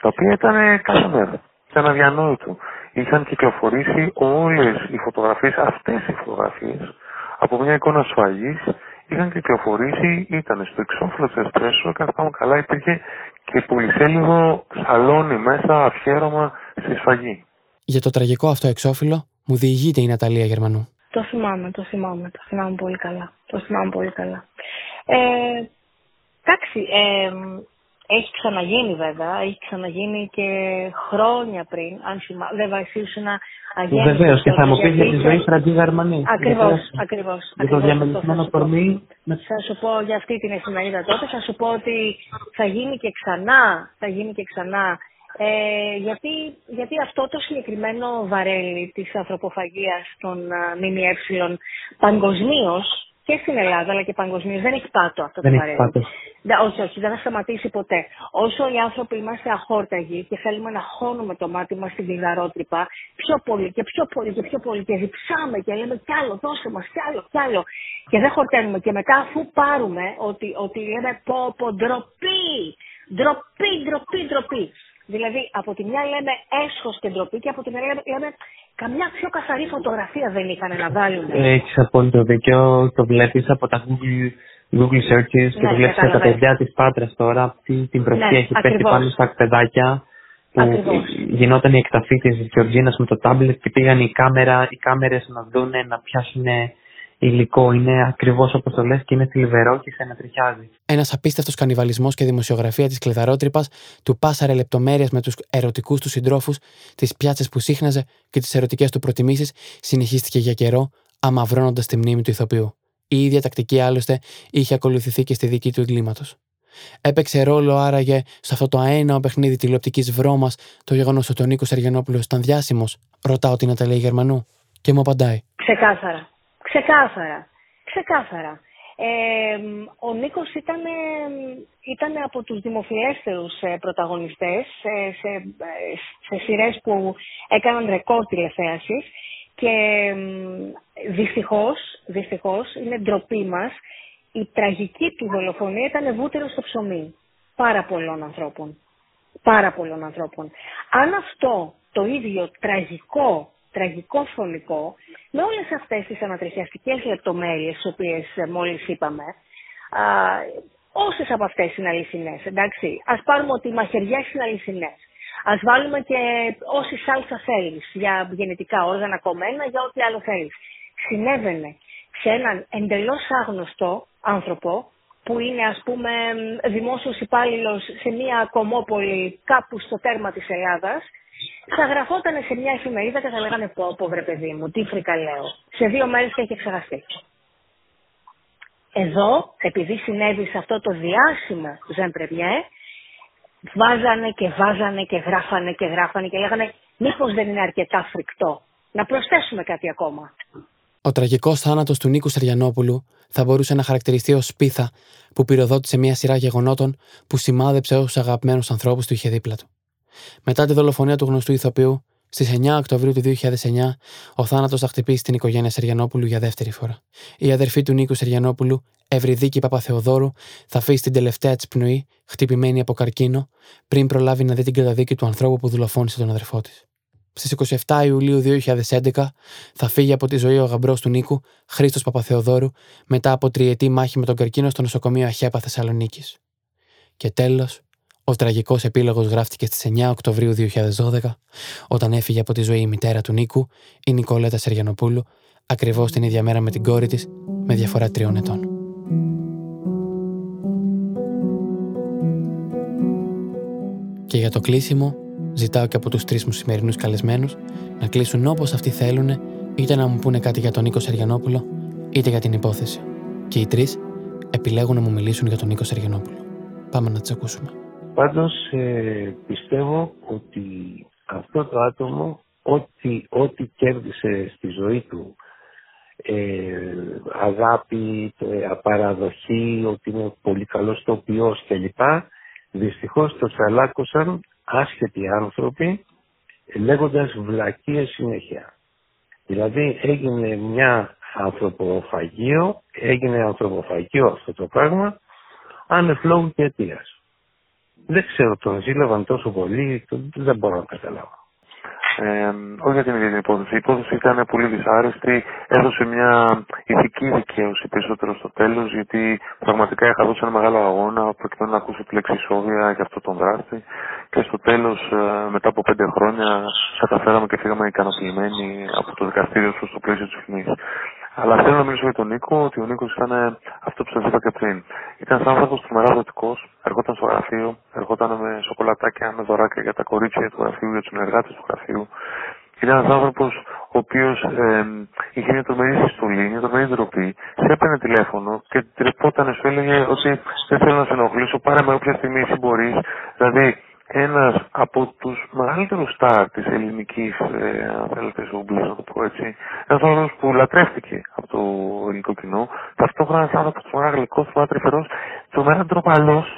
τα οποία ήταν κάθε μέρα, ήταν αδιανόητο. Είχαν κυκλοφορήσει όλες οι φωτογραφίες, αυτές οι φωτογραφίες, από μια εικόνα σφαγής, είχαν κυκλοφορήσει, ήταν στο εξώφυλλο του Εσπρέσο και αν πάμε καλά υπήρχε και πολυσέλιδο σαλόνι μέσα, αφιέρωμα στη σφαγή. Για το τραγικό αυτό εξώφυλλο μου διηγείται η Ναταλία Γερμανού. Το θυμάμαι πολύ καλά. Εντάξει, έχει ξαναγίνει βέβαια, έχει ξαναγίνει και χρόνια πριν, αν θυμάμαι, βέβαια εσύ ήσουν αγέννητος. Βεβαίως, και θα μου πεις για τη ζωή στρατή Γερμανή. Ακριβώς. Για το διαμελισμένο κορμί. Θα σου πω για αυτή την εφημερίδα τότε, θα σου πω ότι θα γίνει και ξανά. Γιατί αυτό το συγκεκριμένο βαρέλι της ανθρωποφαγίας των ΜΜΕ παγκοσμίως και στην Ελλάδα αλλά και παγκοσμίως δεν έχει πάτο αυτό το βαρέλι. Όχι, δεν θα σταματήσει ποτέ. Όσο οι άνθρωποι είμαστε αχόρταγοι και θέλουμε να χώνουμε το μάτι μας στην κλειδαρότρυπα πιο πολύ και διψάμε και λέμε κι άλλο, δώσε μας κι άλλο και δεν χορταίνουμε και μετά αφού πάρουμε ότι λέμε πω ντροπή. Δηλαδή, από τη μια λέμε έσχος και ντροπή και από την άλλη λέμε καμιά πιο καθαρή φωτογραφία δεν είχαν να βάλουν. Έχεις απόλυτο δίκιο, το βλέπεις από τα Google searches και το βλέπεις από τα παιδιά της Πάτρας τώρα, την προσοχή έχει πέσει πάνω στα παιδάκια. Γινόταν η εκταφή της Γεωργίνας με το τάμπλετ και πήγαν οι κάμερες να δούνε, να πιάσουν υλικό. Είναι ακριβώς όπως το λες και είναι θλιβερό και σε ανατριχιάζει. Ένας απίστευτος κανιβαλισμός και δημοσιογραφία της κλειδαρότρυπας, του πάσαρε λεπτομέρειες με τους ερωτικούς του συντρόφους, τις πιάτσες που σύχναζε και τις ερωτικές του προτιμήσεις, συνεχίστηκε για καιρό, αμαυρώνοντας τη μνήμη του ηθοποιού. Η ίδια τακτική άλλωστε είχε ακολουθηθεί και στη δική του Εγκλήματος. Έπαιξε ρόλο άραγε σε αυτό το αέναο παιχνίδι τηλεοπτικής βρώμας το γεγονός ότι ο Νίκος Σεργιανόπουλος ήταν διάσημος, ρωτάω την Ναταλία Γερμανού και μου απαντάει. Ξεκάθαρα. Ο Νίκος ήταν από τους δημοφιλέστερους πρωταγωνιστές σε σειρές που έκαναν ρεκόρ τηλεθέασης και δυστυχώς είναι ντροπή μας, η τραγική του δολοφονία ήταν βούτυρο στο ψωμί πάρα πολλών ανθρώπων. Αν αυτό το ίδιο τραγικό φωνικό, με όλες αυτές τις ανατριχιαστικές λεπτομέρειες τις οποίες μόλις είπαμε, όσες από αυτές είναι αληθινές, εντάξει, ας πάρουμε ότι οι μαχαιριές είναι αληθινές, ας βάλουμε και όση σάλτσα θέλεις για γενετικά όργανα κομμένα, για ό,τι άλλο θέλεις. Συνέβαινε σε έναν εντελώς άγνωστο άνθρωπο που είναι ας πούμε δημόσιος υπάλληλος σε μια κομμόπολη κάπου στο τέρμα της Ελλάδας, θα γραφότανε σε μια εφημερίδα και θα λέγανε πω βρε παιδί μου, τι φρικά λέω. Σε 2 μέρες θα είχε ξεχαστεί. Εδώ, επειδή συνέβη σε αυτό το διάσημο ζεμπρεμιέ, βάζανε και γράφανε και λέγανε μήπως δεν είναι αρκετά φρικτό. Να προσθέσουμε κάτι ακόμα. Ο τραγικός θάνατος του Νίκου Σεργιανόπουλου θα μπορούσε να χαρακτηριστεί ως σπίθα που πυροδότησε μια σειρά γεγονότων που σημάδεψε όσους αγαπημένους ανθρώπους του είχε δίπλα του. Μετά τη δολοφονία του γνωστού ηθοποιού, στις 9 Οκτωβρίου του 2009, ο θάνατος θα χτυπήσει την οικογένεια Σεργιανόπουλου για δεύτερη φορά. Η αδερφή του Νίκου Σεργιανόπουλου, Ευρυδίκη Παπαθεοδόρου, θα αφήσει την τελευταία της πνοή, χτυπημένη από καρκίνο, πριν προλάβει να δει την καταδίκη του ανθρώπου που δολοφόνησε τον αδερφό της. Στις 27 Ιουλίου 2011 θα φύγει από τη ζωή ο γαμπρός του Νίκου, Χρήστος Παπαθεοδόρου, μετά από τριετή μάχη με τον καρκίνο στο νοσοκομείο Αχέπα Θεσσαλονίκης. Και τέλος. Ο τραγικός επίλογος γράφτηκε στις 9 Οκτωβρίου 2012, όταν έφυγε από τη ζωή η μητέρα του Νίκου, η Νικολέτα Σεργιανοπούλου, ακριβώς την ίδια μέρα με την κόρη της, με διαφορά 3 ετών. Και για το κλείσιμο, ζητάω και από τους 3 μου σημερινούς καλεσμένους να κλείσουν όπως αυτοί θέλουν, είτε να μου πούνε κάτι για τον Νίκο Σεργιανόπουλο, είτε για την υπόθεση. Και οι 3 επιλέγουν να μου μιλήσουν για τον Νίκο Σεργιανόπουλο. Πάμε να τους ακούσουμε. Πάντως πιστεύω ότι αυτό το άτομο ό,τι κέρδισε στη ζωή του, αγάπη, παραδοχή, ότι είναι πολύ καλός τοπιός κλπ, δυστυχώς το τσαλάκωσαν άσχετοι άνθρωποι λέγοντας βλακίες συνέχεια. Δηλαδή έγινε μια ανθρωποφαγείο, έγινε ανθρωποφαγείο αυτό το πράγμα, άνευ λόγου και αιτίας. Δεν ξέρω, τον ζήλευαν τόσο πολύ, δεν μπορώ να καταλάβω. Όχι για την ίδια την υπόθεση. Η υπόθεση ήταν πολύ δυσάρεστη. Έδωσε μια ηθική δικαίωση περισσότερο στο τέλος, γιατί πραγματικά είχα δώσει ένα μεγάλο αγώνα προκειμένου να ακούσω τη λέξη ισόβια για αυτό τον δράστη. Και στο τέλος, μετά από 5 χρόνια, καταφέραμε και φύγαμε ικανοποιημένοι από το δικαστήριο προς το πλαίσιο της ουθμής. Αλλά θέλω να μιλήσω για τον Νίκο, ότι ο Νίκος ήταν αυτό που σας είπα και πριν. Ήταν σαν άνθρωπος τρομερά δοτικός, ερχόταν στο γραφείο, ερχόταν με σοκολατάκια, με δωράκια για τα κορίτσια του γραφείου, για τους συνεργάτες του γραφείου. Ήταν ένας άνθρωπος ο οποίος είχε μια τρομερή συστολή, μια τρομερή ντροπή. Σε έπαιρνε τηλέφωνο και τρεπότανε, σου έλεγε ότι δεν θέλω να σε ενοχλήσω, πάρε με όποια στιγμή εσύ μπορείς. Δηλαδή, ένας από τους μεγαλύτερους στάρ της ελληνικής, αν θέλετε, ζούμπλης, να το πω έτσι, ένας άνθρωπος που λατρεύτηκε από το ελληνικό κοινό, ταυτόχρονα ένας άνθρωπος που ήταν γλυκός, που ήταν τρυφερός, τρομερά ντροπαλός,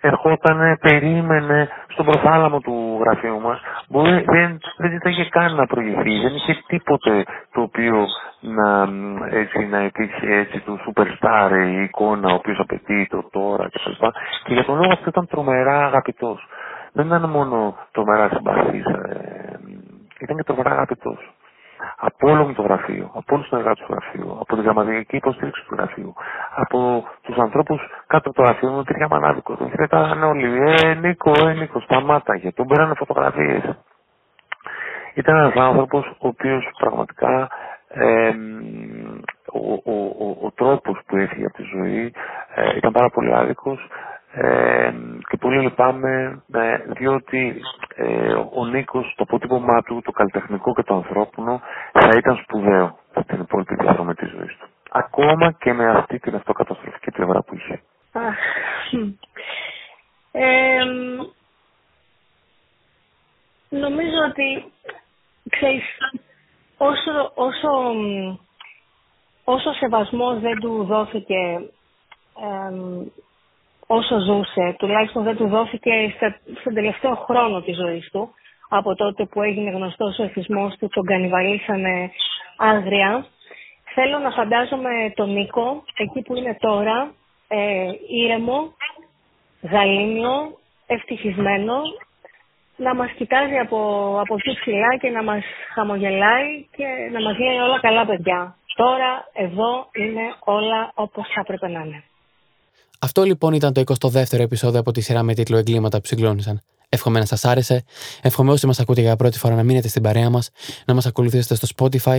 ερχότανε, περίμενε στον προθάλαμο του γραφείου μας, δεν ζητάγε καν να προηγηθεί, δεν είχε τίποτε το οποίο να υπήρχε έτσι του superstar, η εικόνα ο οποίος απαιτεί το τώρα κτλ. Και για τον λόγο αυτό ήταν τρομερά αγαπητός. Δεν ήταν μόνο τρομερά συμπαθής, ήταν και τρομερά αγαπητός. Από όλο μου το γραφείο, από όλους τους συνεργάτες του γραφείου, από τη γραμματική υποστήριξη του γραφείου, από τους ανθρώπους κάτω από το γραφείο μου, τρία μανάδικο. Τον χαιρετάγαν όλοι, Νίκο, σταμάταγε, τον πέρανε φωτογραφίες. Ήταν ένας άνθρωπος ο οποίος πραγματικά ο τρόπος που έφυγε από τη ζωή ήταν πάρα πολύ άδικος. Και πολύ λυπάμαι, διότι ο Νίκος, το αποτύπωμά του, το καλλιτεχνικό και το ανθρώπινο, θα ήταν σπουδαίο στην υπόλοιπη διαδρομή της ζωής του. Ακόμα και με αυτή την αυτοκαταστροφική πλευρά που είχε. Νομίζω ότι, ξέρεις, όσο σεβασμός δεν του δόθηκε όσο ζούσε, τουλάχιστον δεν του δόθηκε στον τελευταίο χρόνο της ζωής του, από τότε που έγινε γνωστός ο εθισμός του, τον κανιβαλίσανε άγρια. Θέλω να φαντάζομαι τον Νίκο, εκεί που είναι τώρα, ήρεμο, γαλήνιο, ευτυχισμένο, να μας κοιτάζει από εκεί ψηλά και να μας χαμογελάει και να μας λέει όλα καλά παιδιά. Τώρα, εδώ, είναι όλα όπως θα έπρεπε να είναι. Αυτό λοιπόν ήταν το 22ο επεισόδιο από τη σειρά με τίτλο «Εγκλήματα που συγκλώνησαν». Εύχομαι να σας άρεσε. Εύχομαι όσοι μας ακούτε για πρώτη φορά να μείνετε στην παρέα μας, να μας ακολουθήσετε στο Spotify,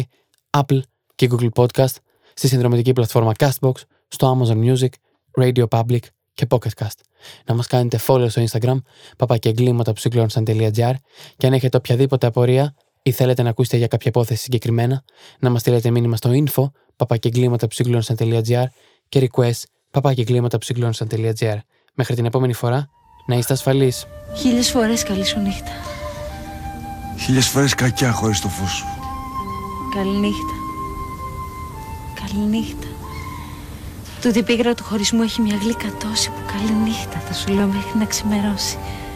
Apple και Google Podcast, στη συνδρομητική πλατφόρμα Castbox, στο Amazon Music, Radio Public και Pocket Cast. Να μας κάνετε follow στο Instagram, @εγκλήματαπουσυγκλώνησαν.gr, και αν έχετε οποιαδήποτε απορία ή θέλετε να ακούσετε για κάποια υπόθεση συγκεκριμένα, να μας στείλετε μήνυμα στο info, @εγκλήματαπουσυγκλώνησαν.gr και request. @εγκλήματαπουσυγκλώνησαν.gr. Μέχρι την επόμενη φορά, να είστε ασφαλείς. 1000 φορές καλή σου νύχτα. 1000 φορές κακιά χωρίς το φως σου. Καληνύχτα. Καληνύχτα. Τούτη πίγρα του χωρισμού έχει μια γλυκά τόση που καληνύχτα θα σου λέω μέχρι να ξημερώσει.